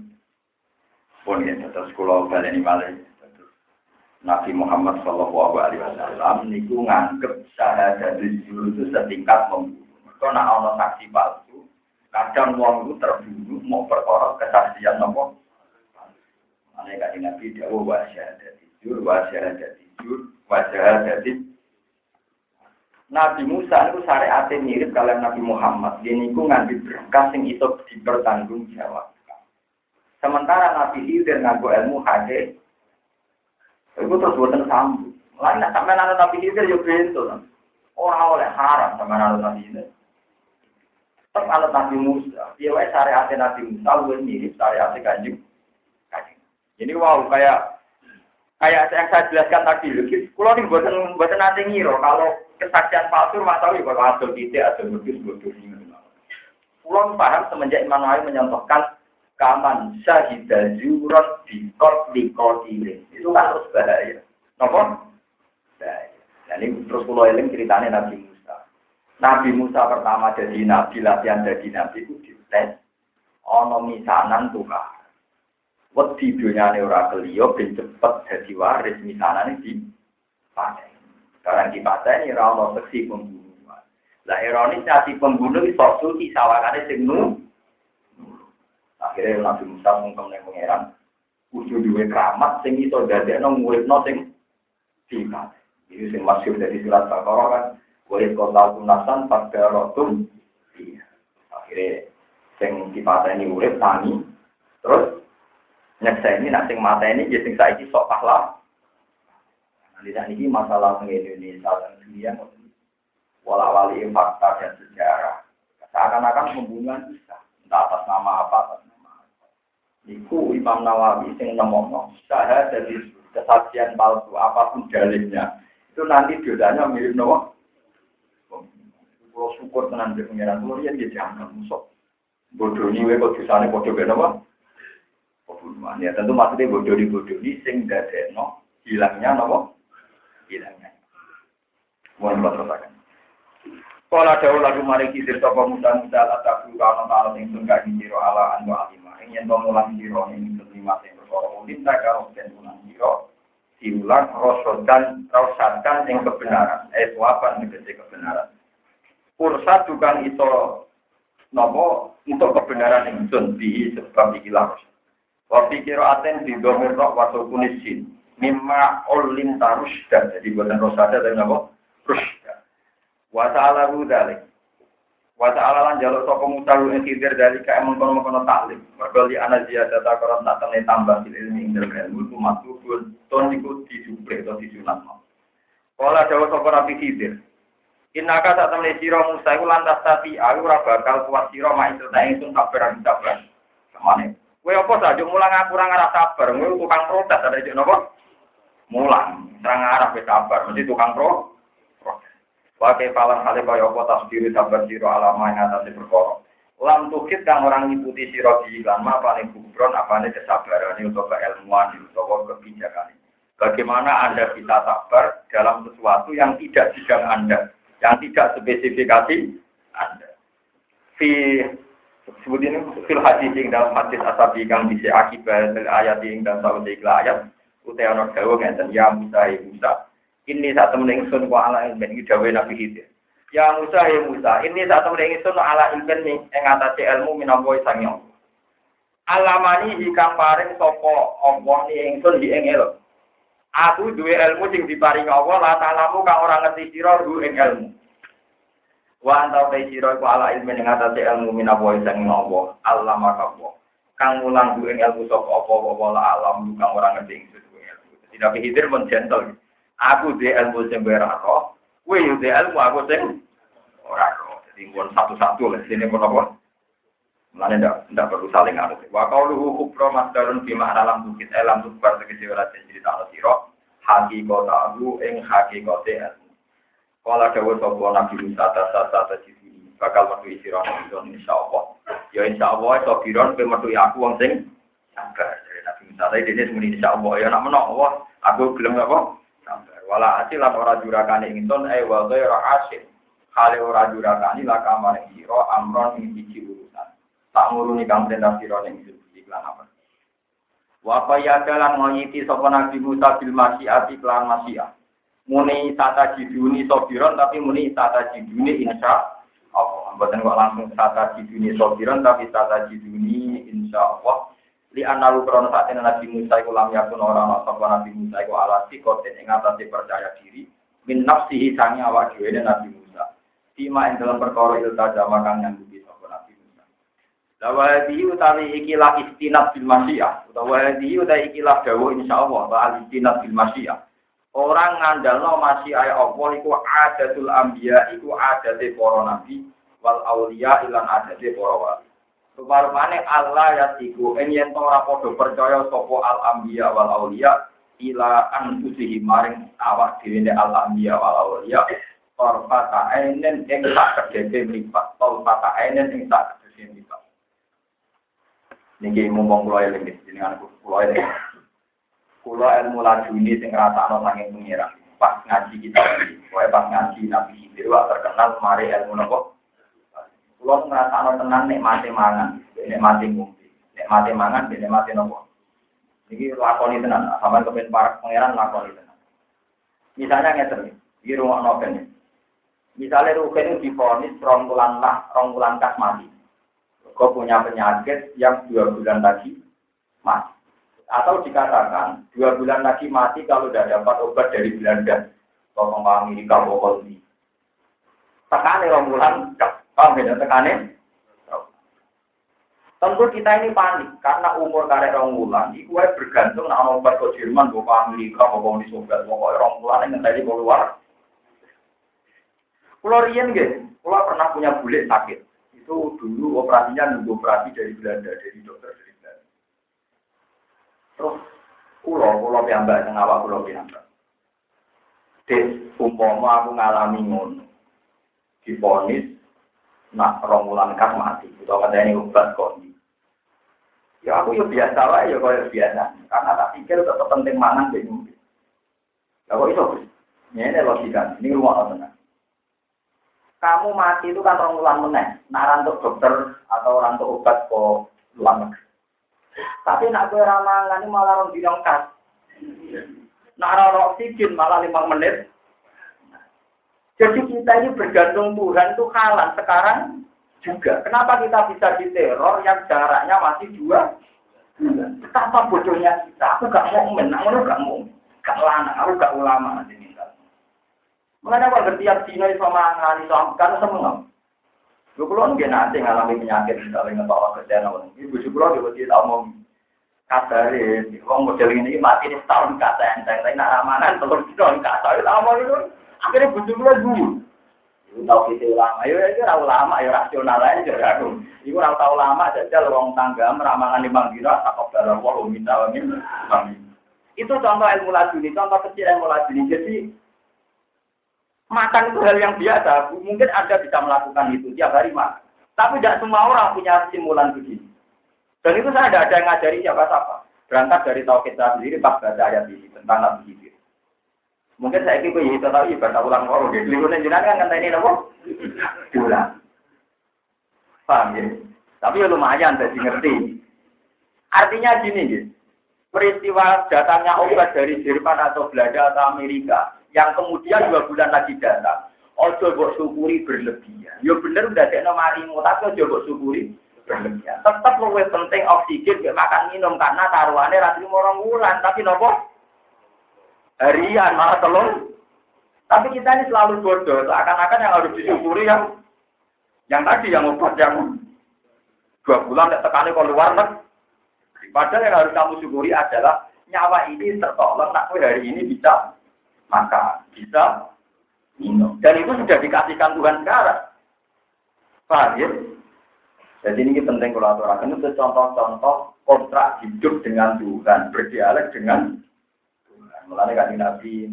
Pun ya, terus kalau kalian ini Nabi Muhammad Shallallahu Alaihi Wasallam niku nganggep syahadat itu setingkat membunuh. Mereka nak ono saksi palsu, kadang wong itu terbunuh mau perkara kesaksian nopo. Mereka di Nabi Dawo wasiat dari jur, wasiat dari jur, wasiat dari. Nabi Musa itu syariat mirip kalian Nabi Muhammad. Dia niku ngambil berkas yang itu dipertanggung jawabkan. Sementara Nabi Khidir nganggo ilmu hadis, itu terus buatan sambung. Lain sampai nara Nabi Khidir juga itu. Orang oleh haram sama nara Nabi Khidir. Tapi alat Nabi Musa, dia wae syariat Nabi Musa lebih mirip syariat Kanjeng. Jadi wow kayak kayak yang saya jelaskan tadi. Kalau ini buatan buatan nanti ngiro kalau kesaksian palsu, masalah itu asal tidak asal berdiri berdiri. Pulang paham semenjak Imam Nawawi mencontohkan kaman syahidah juror dikot dikot ini, itu kan terus bahaya. Nampak? Bahaya. Nah ini terus pulau eling ceritanya Nabi Musa. Nabi Musa pertama jadi nabi, latihan jadi nabi itu dites onomi sanan tukar. Wedi dunyane ora keliyo ben cepet jadi waris misanane di panen. Sekarang di pateni ra ono seksi pembunuhan. Lah ironis ati pembunuh iso suci sawangane sing nu. Akhire Nabi Musa mungkang nek pangeran kudu duwe kramat sing iso dadekno muridno sing dikat. Iki sing maksud dari surat Al-Baqarah kan wae kota tunasan pada rotum. Akhire sing dipateni murid tani terus nyeksa ini nak sing mateni ya sing saiki sok pahlah. Lihat ini masalah Indonesia dan dunia, walau-wali fakta dan sejarah. Seakan-akan pembunuhan bisa, entah atas nama apa, atas nama apa. Iku Imam Nawawi yang nemok-nemok. Saya dari kesaksian palsu, apapun dalilnya, itu nanti dosanya mirip Nawawi. Kalau syukur dengan pengiran itu, ya dia jangan musuh. Bodoh ini, kalau disana bodoh benar-benar. Pembunuhan, ya tentu maksudnya bodoh-bodoh ini, sing dadek, no. Hilangnya Nawawi. Hilangnya. Mohon berteruskan. Kalau ada orang rumahnya kisir sopa muda-muda atau kalau ada yang suka kisir ala anwa alimah yang mengulang kisir yang terlimat yang berkorong linta kalau dan ulang kisir diulang rosodan rosadan yang kebenaran eh suapan negeri kebenaran kursa tukang itu nopo untuk kebenaran yang sundihi sebab dikilah rosadan wafi kira aten di domir roh wasokunisin mimma ulim tarusda jadi buatan rosada dan apa? Rusda. Wa ta'ala rudalik. Wa ta'ala lanjalo sokom utalu inkidir dari kaemun kono-kono ta'lim. Mergoli anazia data koron tak ternai tambah sil ilmi ingdar ilmu umat kubur ton ikut disupre atau disunat. Kala dawa sokom rapi kidir. Inaka tak ternai siro musaiku lantas tati ayu rabakal kuat siro ma'isrta ingsun taberang-taberang. Sama nih. Kue apa saja mulang aku rangarah sabar. Kue tukang protes ada di nopo? Mulang, terang arah ke sabar, mesti tukang pro. Wakai palang kali kaya apa tasdiri sabar siro alama yang atas diperkorok. Lam tukit kan orang ngikuti siro dihilang, ma paling bukron apanya kesabaran, untuk keilmuan, untuk kebijakan. Bagaimana Anda bisa sabar dalam sesuatu yang tidak bidang Anda, yang tidak spesifikasi Anda. Si sebut ini, fil hadis yang dalam hadis asabi kang bisa akibat ayat yang dalam sahut ikhla ayat. Uteanor dawa ngeten ya Musa ya Musa ini sak temen ingsun wa ala ilmin iki dawe Nabi Khidir ya Musa ya Musa ini sak temen ingsun ala ilmin ing atase ilmu minangka sangyong alamani hikang paring sapa Allah ning ingsun di ing elok aku duwe ilmu sing diparingi Allah la ta'lamu kang ora ngerti sira ru ing ilmu wa anta ta sira ku ala ilmin ing atase ilmu minangka sangyong Allah allamaka kang mulang ku ing ilmu sapa apa-apa la alam kang ora ngerti ingsun. Nabi Khidir men gentle. Aku dhe ilmu sing ora roh, kowe yo dhe ilmu aku sing ora roh. Dadi wong satu-satu lek sine menapa. Mulane ndak ndak perlu saling anu. Wa qauluhu kubra masdarun fi ma'na lam tukit alam tukbar tegese ora cerita ana sira. Hakikata aku ing hakikate ilmu. Kala dawuh sapa Nabi Musa tasata ciri bakal metu sira nang insyaallah. Ya insyaallah iso kiron pe metu aku wong sing sabar. Nabi Musa tadi dene muni insyaallah ya nak menawa aku gelem apa sabar wala asilan ora jurakane ingsun ae wa ghairu asil hale ora jurakane lakamane sira amron ing siji urusan tak nguruni kang perintah sira ning siji lan apa wa fayadalan ngiti sapa Nabi Musa bil masyiati lan masyiah muni tata jiduni sabiron tapi muni tata jiduni insya Allah. Bukan kok langsung sataji dunia sobiran, tapi sataji dunia insya Allah. Li analu krono saatnya Nabi Musa iku lam yakun orang nasab Nabi Musa iku ala sikot dan ingatasi percaya diri. Min nafsihi sangi awak dhewe Nabi Musa. Tima ing dalam perkara ilta jamakan yang dibisa Nabi Musa. Lawa dihi utawi ikilah istinat bil masyiah. Utawa dihi utawi ikilah dawuh insyaallah ba'al istinat bil masyiah. Orang ngandalno masyiah Allah iku adatul anbiya iku adate para nabi wal auliya lan adate para wali. Subarmane Allah ya tiku yen ora padha percaya sapa al anbiya wal auliya ila anfusihi maring awak dhewe al anbiya wal auliya farfata ainen ing sak kedhe mripat farfata ainen ing sak kedhe mripat niki mung kula eling jenengan kula eling kula ilmu lajune sing rasakno saking pengira pas ngaji kita iki kowe pas ngaji Nabi Khidir wak terkenal mari ilmu napa kula ngrasakno tenan nek mate mangan, nek mate ngombe, nek mate mangan, nek mate nopo. Niki lakoni tenan, sampeyan kepen para pangeran lakoni tenan. Misalnya ngeten, iki ruwono kene. Misale ruwene diponis rong bulan lah, rong bulan kas mati. Kok punya penyakit yang dua bulan lagi mati. Atau dikatakan dua bulan lagi mati kalau tidak dapat obat dari Belanda atau Amerika atau Holland. Tekane rong bulan kas. Paham beda tekanin? Tentu kita ini panik, karena umur karek ronggulan, itu bergantung sama obat ke Jerman, bapak Amerika, bapak di Sobat, bapak ronggulan yang tadi keluar. Kalau Rian, kalau pernah punya bule sakit, itu dulu operasinya nunggu operasi dari Belanda, dari dokter dari Belanda. Terus, kalau, kalau pihambak, kenapa kalau pihambak? Des, umpama aku ngalami ngono, diponis, nak romulan kas mati, itu katanya ini obat kondi. Ya aku ya biasa lah, ya kalau biasa, karena tak pikir tetap penting mana jadi mungkin. Ya kok itu, ini logika, ini rumah orang. Kamu mati itu kan romulan meneng, nak rantuk dokter atau rantuk obat kok lama. Tapi nak gue ramangan ini malah orang bilang kas, nak rorok oksigen malah lima menit. Jadi kita ini bergantung Tuhan itu kalah sekarang juga. Kenapa kita bisa diteror yang jaraknya masih dua? Betapa bodohnya kita. Aku gak mau menang, aku gak mau, gak lanang, aku gak ulama nanti minta. Mengenai apa setiap dino sama ahli Islam kan semua. Lu belum dia nanti ngalami penyakit misalnya ngebawa kerjaan orang. Ibu sebelum dia tidak mau kabarin. Wong model ini mati di tahun kata enteng, tapi nak ramanan telur dino kata tidak mau itu. Akhirnya bujulah dulu. Ibu tahu kita lama, ayo aja tahu lama, ayo rasional aja dong. Ibu tahu lama saja lorong tangga meramangan di Bangkira, takut dalam walau minta wamin. Itu contoh ilmu laduni, contoh kecil ilmu laduni. Jadi makan itu hal yang biasa. Mungkin Anda bisa melakukan itu tiap hari mak. Tapi tidak semua orang punya simulan begini. Dan itu saya tidak ada yang ngajari siapa-siapa. Berangkat dari tahu kita sendiri pas baca ayat ini tentang nabi itu. Mungkin saya kira itu tahu ibadah ulang orang. Lingkungan jenengan kan kata ini apa? Ulang. Paham ya? Tapi lumayan saya ngerti. Artinya gini ya. Peristiwa datangnya obat dari Jerman atau Belanda atau Amerika yang kemudian dua bulan lagi datang. Ojo mbok syukuri berlebihan. Yo bener udah dekno marimu tapi ojo mbok syukuri berlebihan. Tetap luwih penting oksigen mek makan minum karena taruhane ra trimo rong wulan tapi nopo? Harian malah telur, tapi kita ini selalu bodoh. Seakan-akan yang harus disyukuri yang, yang tadi yang obat yang dua bulan tidak tekani keluar nak. Padahal yang harus kamu syukuri adalah nyawa ini tertolong. Nak kue hari ini bisa makan, bisa minum. Dan itu sudah dikasihkan Tuhan sekarang. Paham ya? Jadi ini penting kolaborasi. Itu contoh-contoh kontrak hidup dengan Tuhan, berdialog dengan mulanya kan Nabi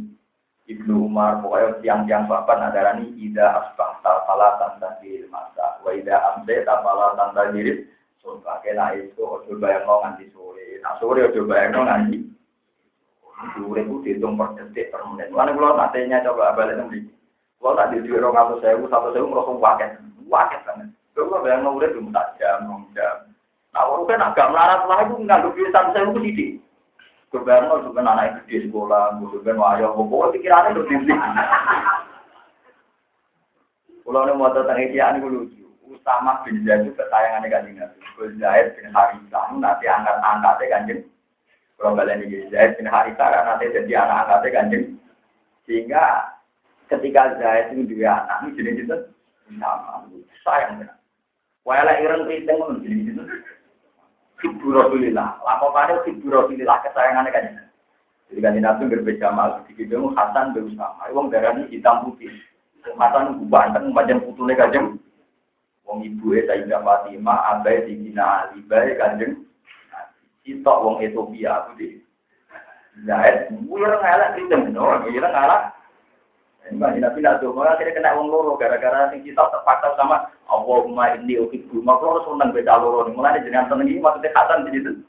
Ibnu Umar pokoknya tiang-tiang bapak nadarani ida asbah tapala tanda diri masa wa ida amde tapala tanda diri soalnya kena itu ojo bayang lo nganti sore nah sore ojo bayang lo nganti sore itu dihitung per detik per menit mulanya kalau nantinya coba balik nanti kalau tak diri orang satu sewu satu sewu merosong waket waket banget kalau bayang lo udah belum tak jam belum jam nah kalau kan agak melarat lah itu ngandung diri satu sewu kesidik Berbareng lo juga anak gede sekolah, gue juga wayang, pokoknya pikirannya udah dibeli. Kalau mau tentang isian itu lucu. Usama bin Zaid itu ketayangannya Kanjeng Nabi. Zaid bin Haritsah nanti angkat-angkatnya Kanjeng. Kalau kalian ini Zaid bin Haritsah nanti jadi anak-angkatnya Kanjeng. Sehingga ketika Zaid itu dua anak, ini jenis itu sama. Sayang benar. Walau ireng keriting pun jenis itu. Hibbu Rasulillah. Laporannya Hibbu Rasulillah kesayangannya Kanjeng. Jadi Kanjeng Nabi berbeda malu. Jadi dia Hasan bin Usama. Iwang darahnya hitam putih. Hasan bubanteng macam putune Kanjeng. Wong ibuke Sayyidah Fatimah, abai dikina Ali bae Kanjeng. Sitok wong Ethiopia kuwi. Zaid mulur ngalak ritem no, mulur ngalak. Mbah Nabi nado ora kira kena wong loro gara-gara sing sitok terpaksa sama Allahumma inni ukhibbu makro seneng beda loro. Mulane jenengan seneng iki maksudnya Hasan gitu.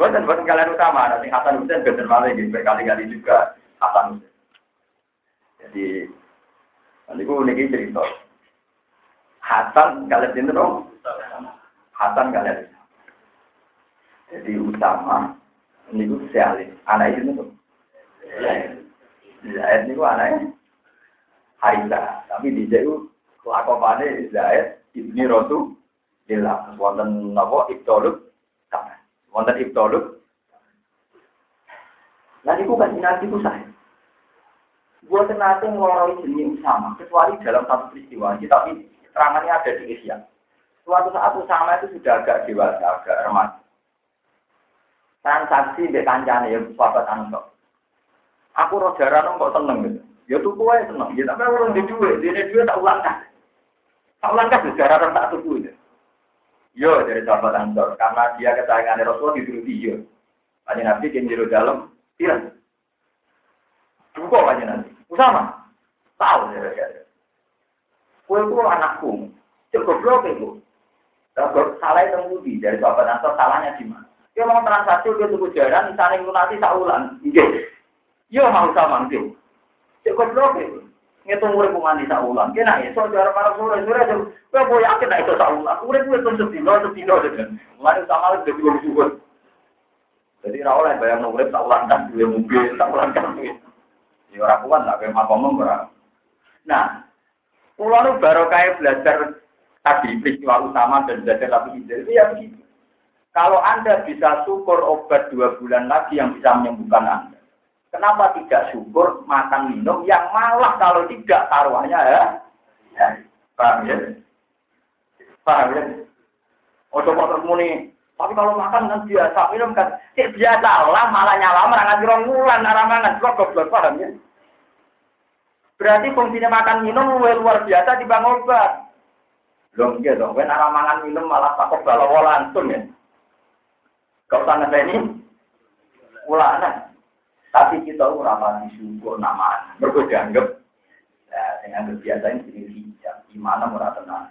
Mboten mboten kalian utama, nanti Hasan Husain bener malih iki berkali-kali juga Hasan Husain. Jadi niku niki cerita. Hasan kalian pinter dong. Hasan kalian. Jadi utama niku sealis anak itu tuh. Zaid niku anake Haritsah, tapi dijek lakopane Zaid ibni Rasul dilak wonten napa Ibtoluk sama. Wonten Ibtoluk. Lah niku kan dinasti pusat. Gua tenate ngloroi jeneng sama, kecuali dalam satu peristiwa iki tapi terangannya ada di Asia. Suatu saat Usama itu sudah agak dewasa, agak remaja. Transaksi mbek kancane ya sahabat antuk. Aku rojarano kok seneng gitu. Ya tuku wae seneng. Ya tapi orang di duwe, dene duwe tak ulangkan. Tak ulangkan sejarah tak tuku gitu. Yo dari sahabat Ansor karena dia kesayangan Rasulullah dituruti yo. Kanjeng Nabi yen jero dalem, pirang. Tuku kanjeng Nabi. Usama. Tahu ya ya. Kowe kok anakku. Cukup goblok iku. Takut salah temudi dari sahabat Ansor salahnya di mana? Yo mau transaksi dia tuku jaran isane lunati sak ulang. Nggih. Yo mau sama nggih. Cek kodrok iki. Ngitung urip mandi sak ulang. Kena iso ora para sore-sore aja. Kowe yakin nek iso sak ulang. Urip kuwi tetep dino dino dino. Mari sama lek dhewe syukur. Jadi ra oleh bayang urip sak ulang tak duwe mungkin sak ulang kan iki. Ya ora kuat lah kowe makom ora. Nah, kula nu barokah belajar tadi peristiwa utama dan belajar tapi itu ya begitu. Kalau Anda bisa syukur obat dua bulan lagi yang bisa menyembuhkan Anda. Kenapa tidak syukur makan minum yang malah kalau tidak taruhannya ya? Ya, paham ya? Paham ya? Oh, coba termuni. Tapi kalau makan kan biasa, minum kan biasa lah, malah nyala merangan gerombulan, aramangan, blok-blok, paham ya? Berarti fungsinya makan minum luar biasa dibanding obat. Belum gitu dong, kan aramangan minum malah takut balawa langsung ya? Kau tanda ini? Ulanan. Tapi kita urapati syukur namaan. Mereka dianggap nah, dengan kebiasaan sendiri hijab. Gimana murah tenang.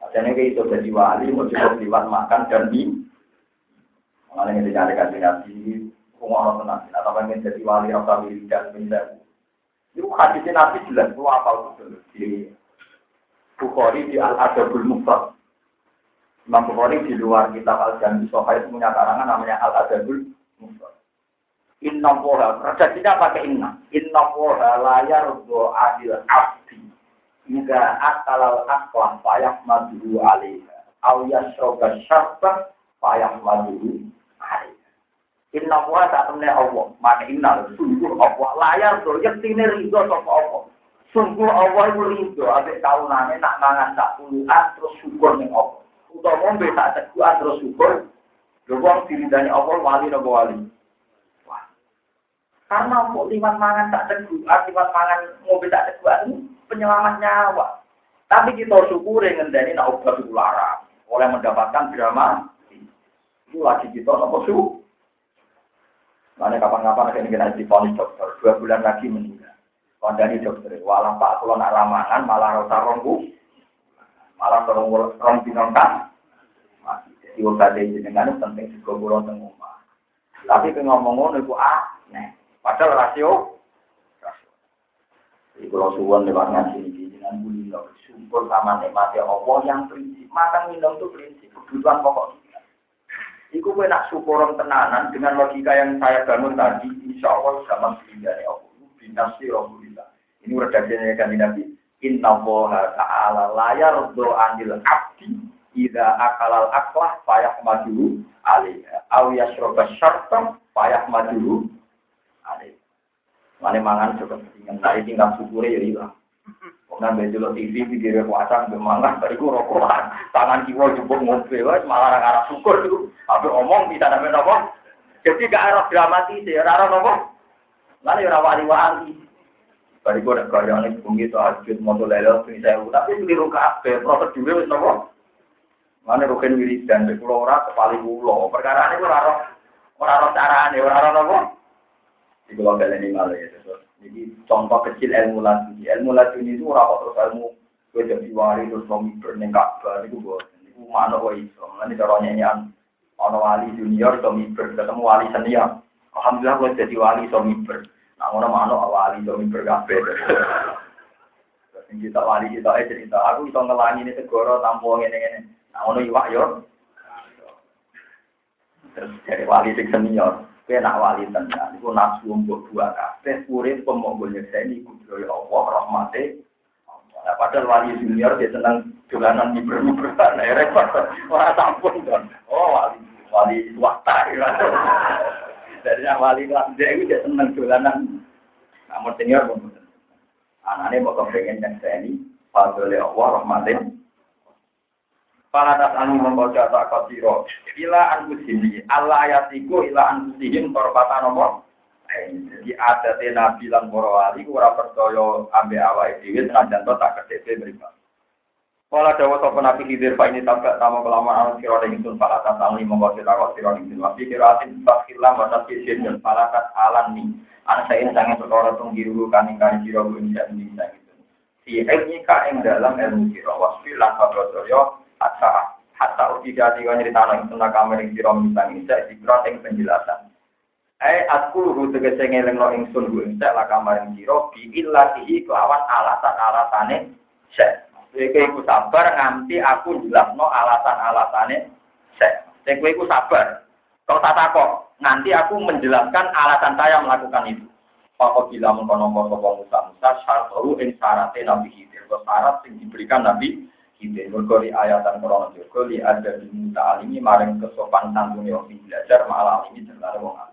Maksudnya kayak itu jadi wali, mau cukup liwat makan dan mie. Makanya kita nyari kasih nasi, orang tenang. Atau pengen jadi wali, rasa wili, dan minta. Itu hadisnya Nabi jelas, itu apa itu? Di Bukhari, di Al-Adabul Mufrad. Imam Bukhari di luar kitab Al-Jami Sohaya itu punya karangan namanya Al-Adabul Mufrad. Inna woha, redaksinya pakai inna. Inna woha layar do'adil abdi. Jika akalal aklam payah maduhu alaiha. Awiyas roga syarbah payah maduhu alaiha. Inna woha tak temennya Allah. Maka inna, sungguh Allah. Layar do, yaktini rindu sama Allah. Sungguh Allah itu rindu. Abis tahunannya nak nangan tak puluhan terus syukur nih Allah. Untuk ngombe tak teguhan terus syukur. Doang dirindani Allah wali dan wali. Karena kok liwat mangan tak teguh, liwat mangan mobil tak teguh itu penyelamat nyawa. Tapi kita syukur ngendani nak obat ulara oleh mendapatkan drama itu lagi kita apa su? Karena kapan-kapan akan kita diponis dokter dua bulan lagi meninggal. Kondani dokter, walau pak kalau nak ramangan malah rotar rombu, malah terong terong binongkan. Masih jadi obat ini dengan penting juga bulan tengok. Tapi pengomong-omong itu ah, neh. Padahal rasio, rasio. Jadi kalau suwon lewat ngaji ini dengan buli lor, syukur sama nikmatnya Allah yang prinsip makan minum itu prinsip kebutuhan pokok kita. Iku gue nak syukuran tenanan dengan logika yang saya bangun tadi, insya Allah sama sekali dari Allah. Binasi Rasulullah. Ini redaksinya kan Nabi. Innallaha ta'ala la yardu 'anil 'abdi idza akalal aklah fayah madu alaiha aw yashrabu syartan fayah madu alaiha. Mane mangan coba sing ndak tinggal syukure ya ilang. Wong nang delok T V iki dhewe kuasang mangan bariku rokokan. Tangan kiwa jebuk ngombe wae malah arah syukur iku. Ape omong bisa name napa? Jadi gak arah dramatis ya arah napa? Lan ya ora wali-wali. Bari kok kaya nek bengi to ajut moto lelo sing saya tapi keliru kabeh prosedure wis napa. Mane roken wiridan nek kula ora kepali kula. Perkarane ora ora ora ora carane ora ora napa. Iku lho galene malah ya terus. Jadi contoh kecil ilmu laduni. Ilmu laduni itu ora kok terus ilmu kowe dadi wali terus wong mikir ning kabeh niku kok niku manuk wae iso. Lan cara nyanyian ana wali junior to mikir ketemu wali senior. Alhamdulillah kowe dadi wali to mikir. Nah, orang mana awali domi berkafe. Terus kita wali kita eh cerita aku itu ngelangi ini segoro tampung ini ini. Nah, orang iwak yor. Terus dari wali senior, saya nak wali tengah. Iku nafsu untuk dua kafe. Urip pemogolnya saya ni kudrah Allah rahmati. Padahal wali junior dia senang jalanan di bermuka. Nah, repot. Orang tampung don. Oh, wali wali swasta. Dari awali kelas D itu dia senang jalanan. Namun senior pun betul. Anaknya mau kepengen yang saya ini. Fadlullah Allah rahmatin. Falatat anu membaca tak kasiro. Ila anfusihim. Allah yatiku ila anfusihim korpatan Allah. Jadi ada nabi lan para wali ora percaya ambe awake dhewe senajan to tak ketebe mriku. Kala dawa sapa nabi Khidir fa ini tabak tamo kelamaan ana sira ingsun falakat tangi monggo kita kok sira ingsun wae kiratin fakirlah mata pisin dan falakat alani ana saen sange perkara tung diru kang kang sira kuwi sak nisa gitu. Si ilmi ka ing dalam ilmu sira wasfi lan fadroyo hatta hatta udiga diga nyritana ingsun kamare sira misang isa dikron ing penjelasan. Ai aku ru tegese ngelengno ingsun kuwi sak kamare sira bi illatihi kelawan alasan-alasane sek. Sehingga aku sabar, nganti aku jelasno alasan-alasannya. Sehingga aku sabar. Kau tak takut, nanti aku menjelaskan alasan saya melakukan itu. Pakau gila mengkono-kono Musa-Musa, syartoru yang syaratnya Nabi Khidir. Syarat yang diberikan Nabi Khidir. Bergoli ayatan Quran. Bergoli ada di muta alimi, maring kesopan santunnya. Belajar, malah alimi, terlalu wong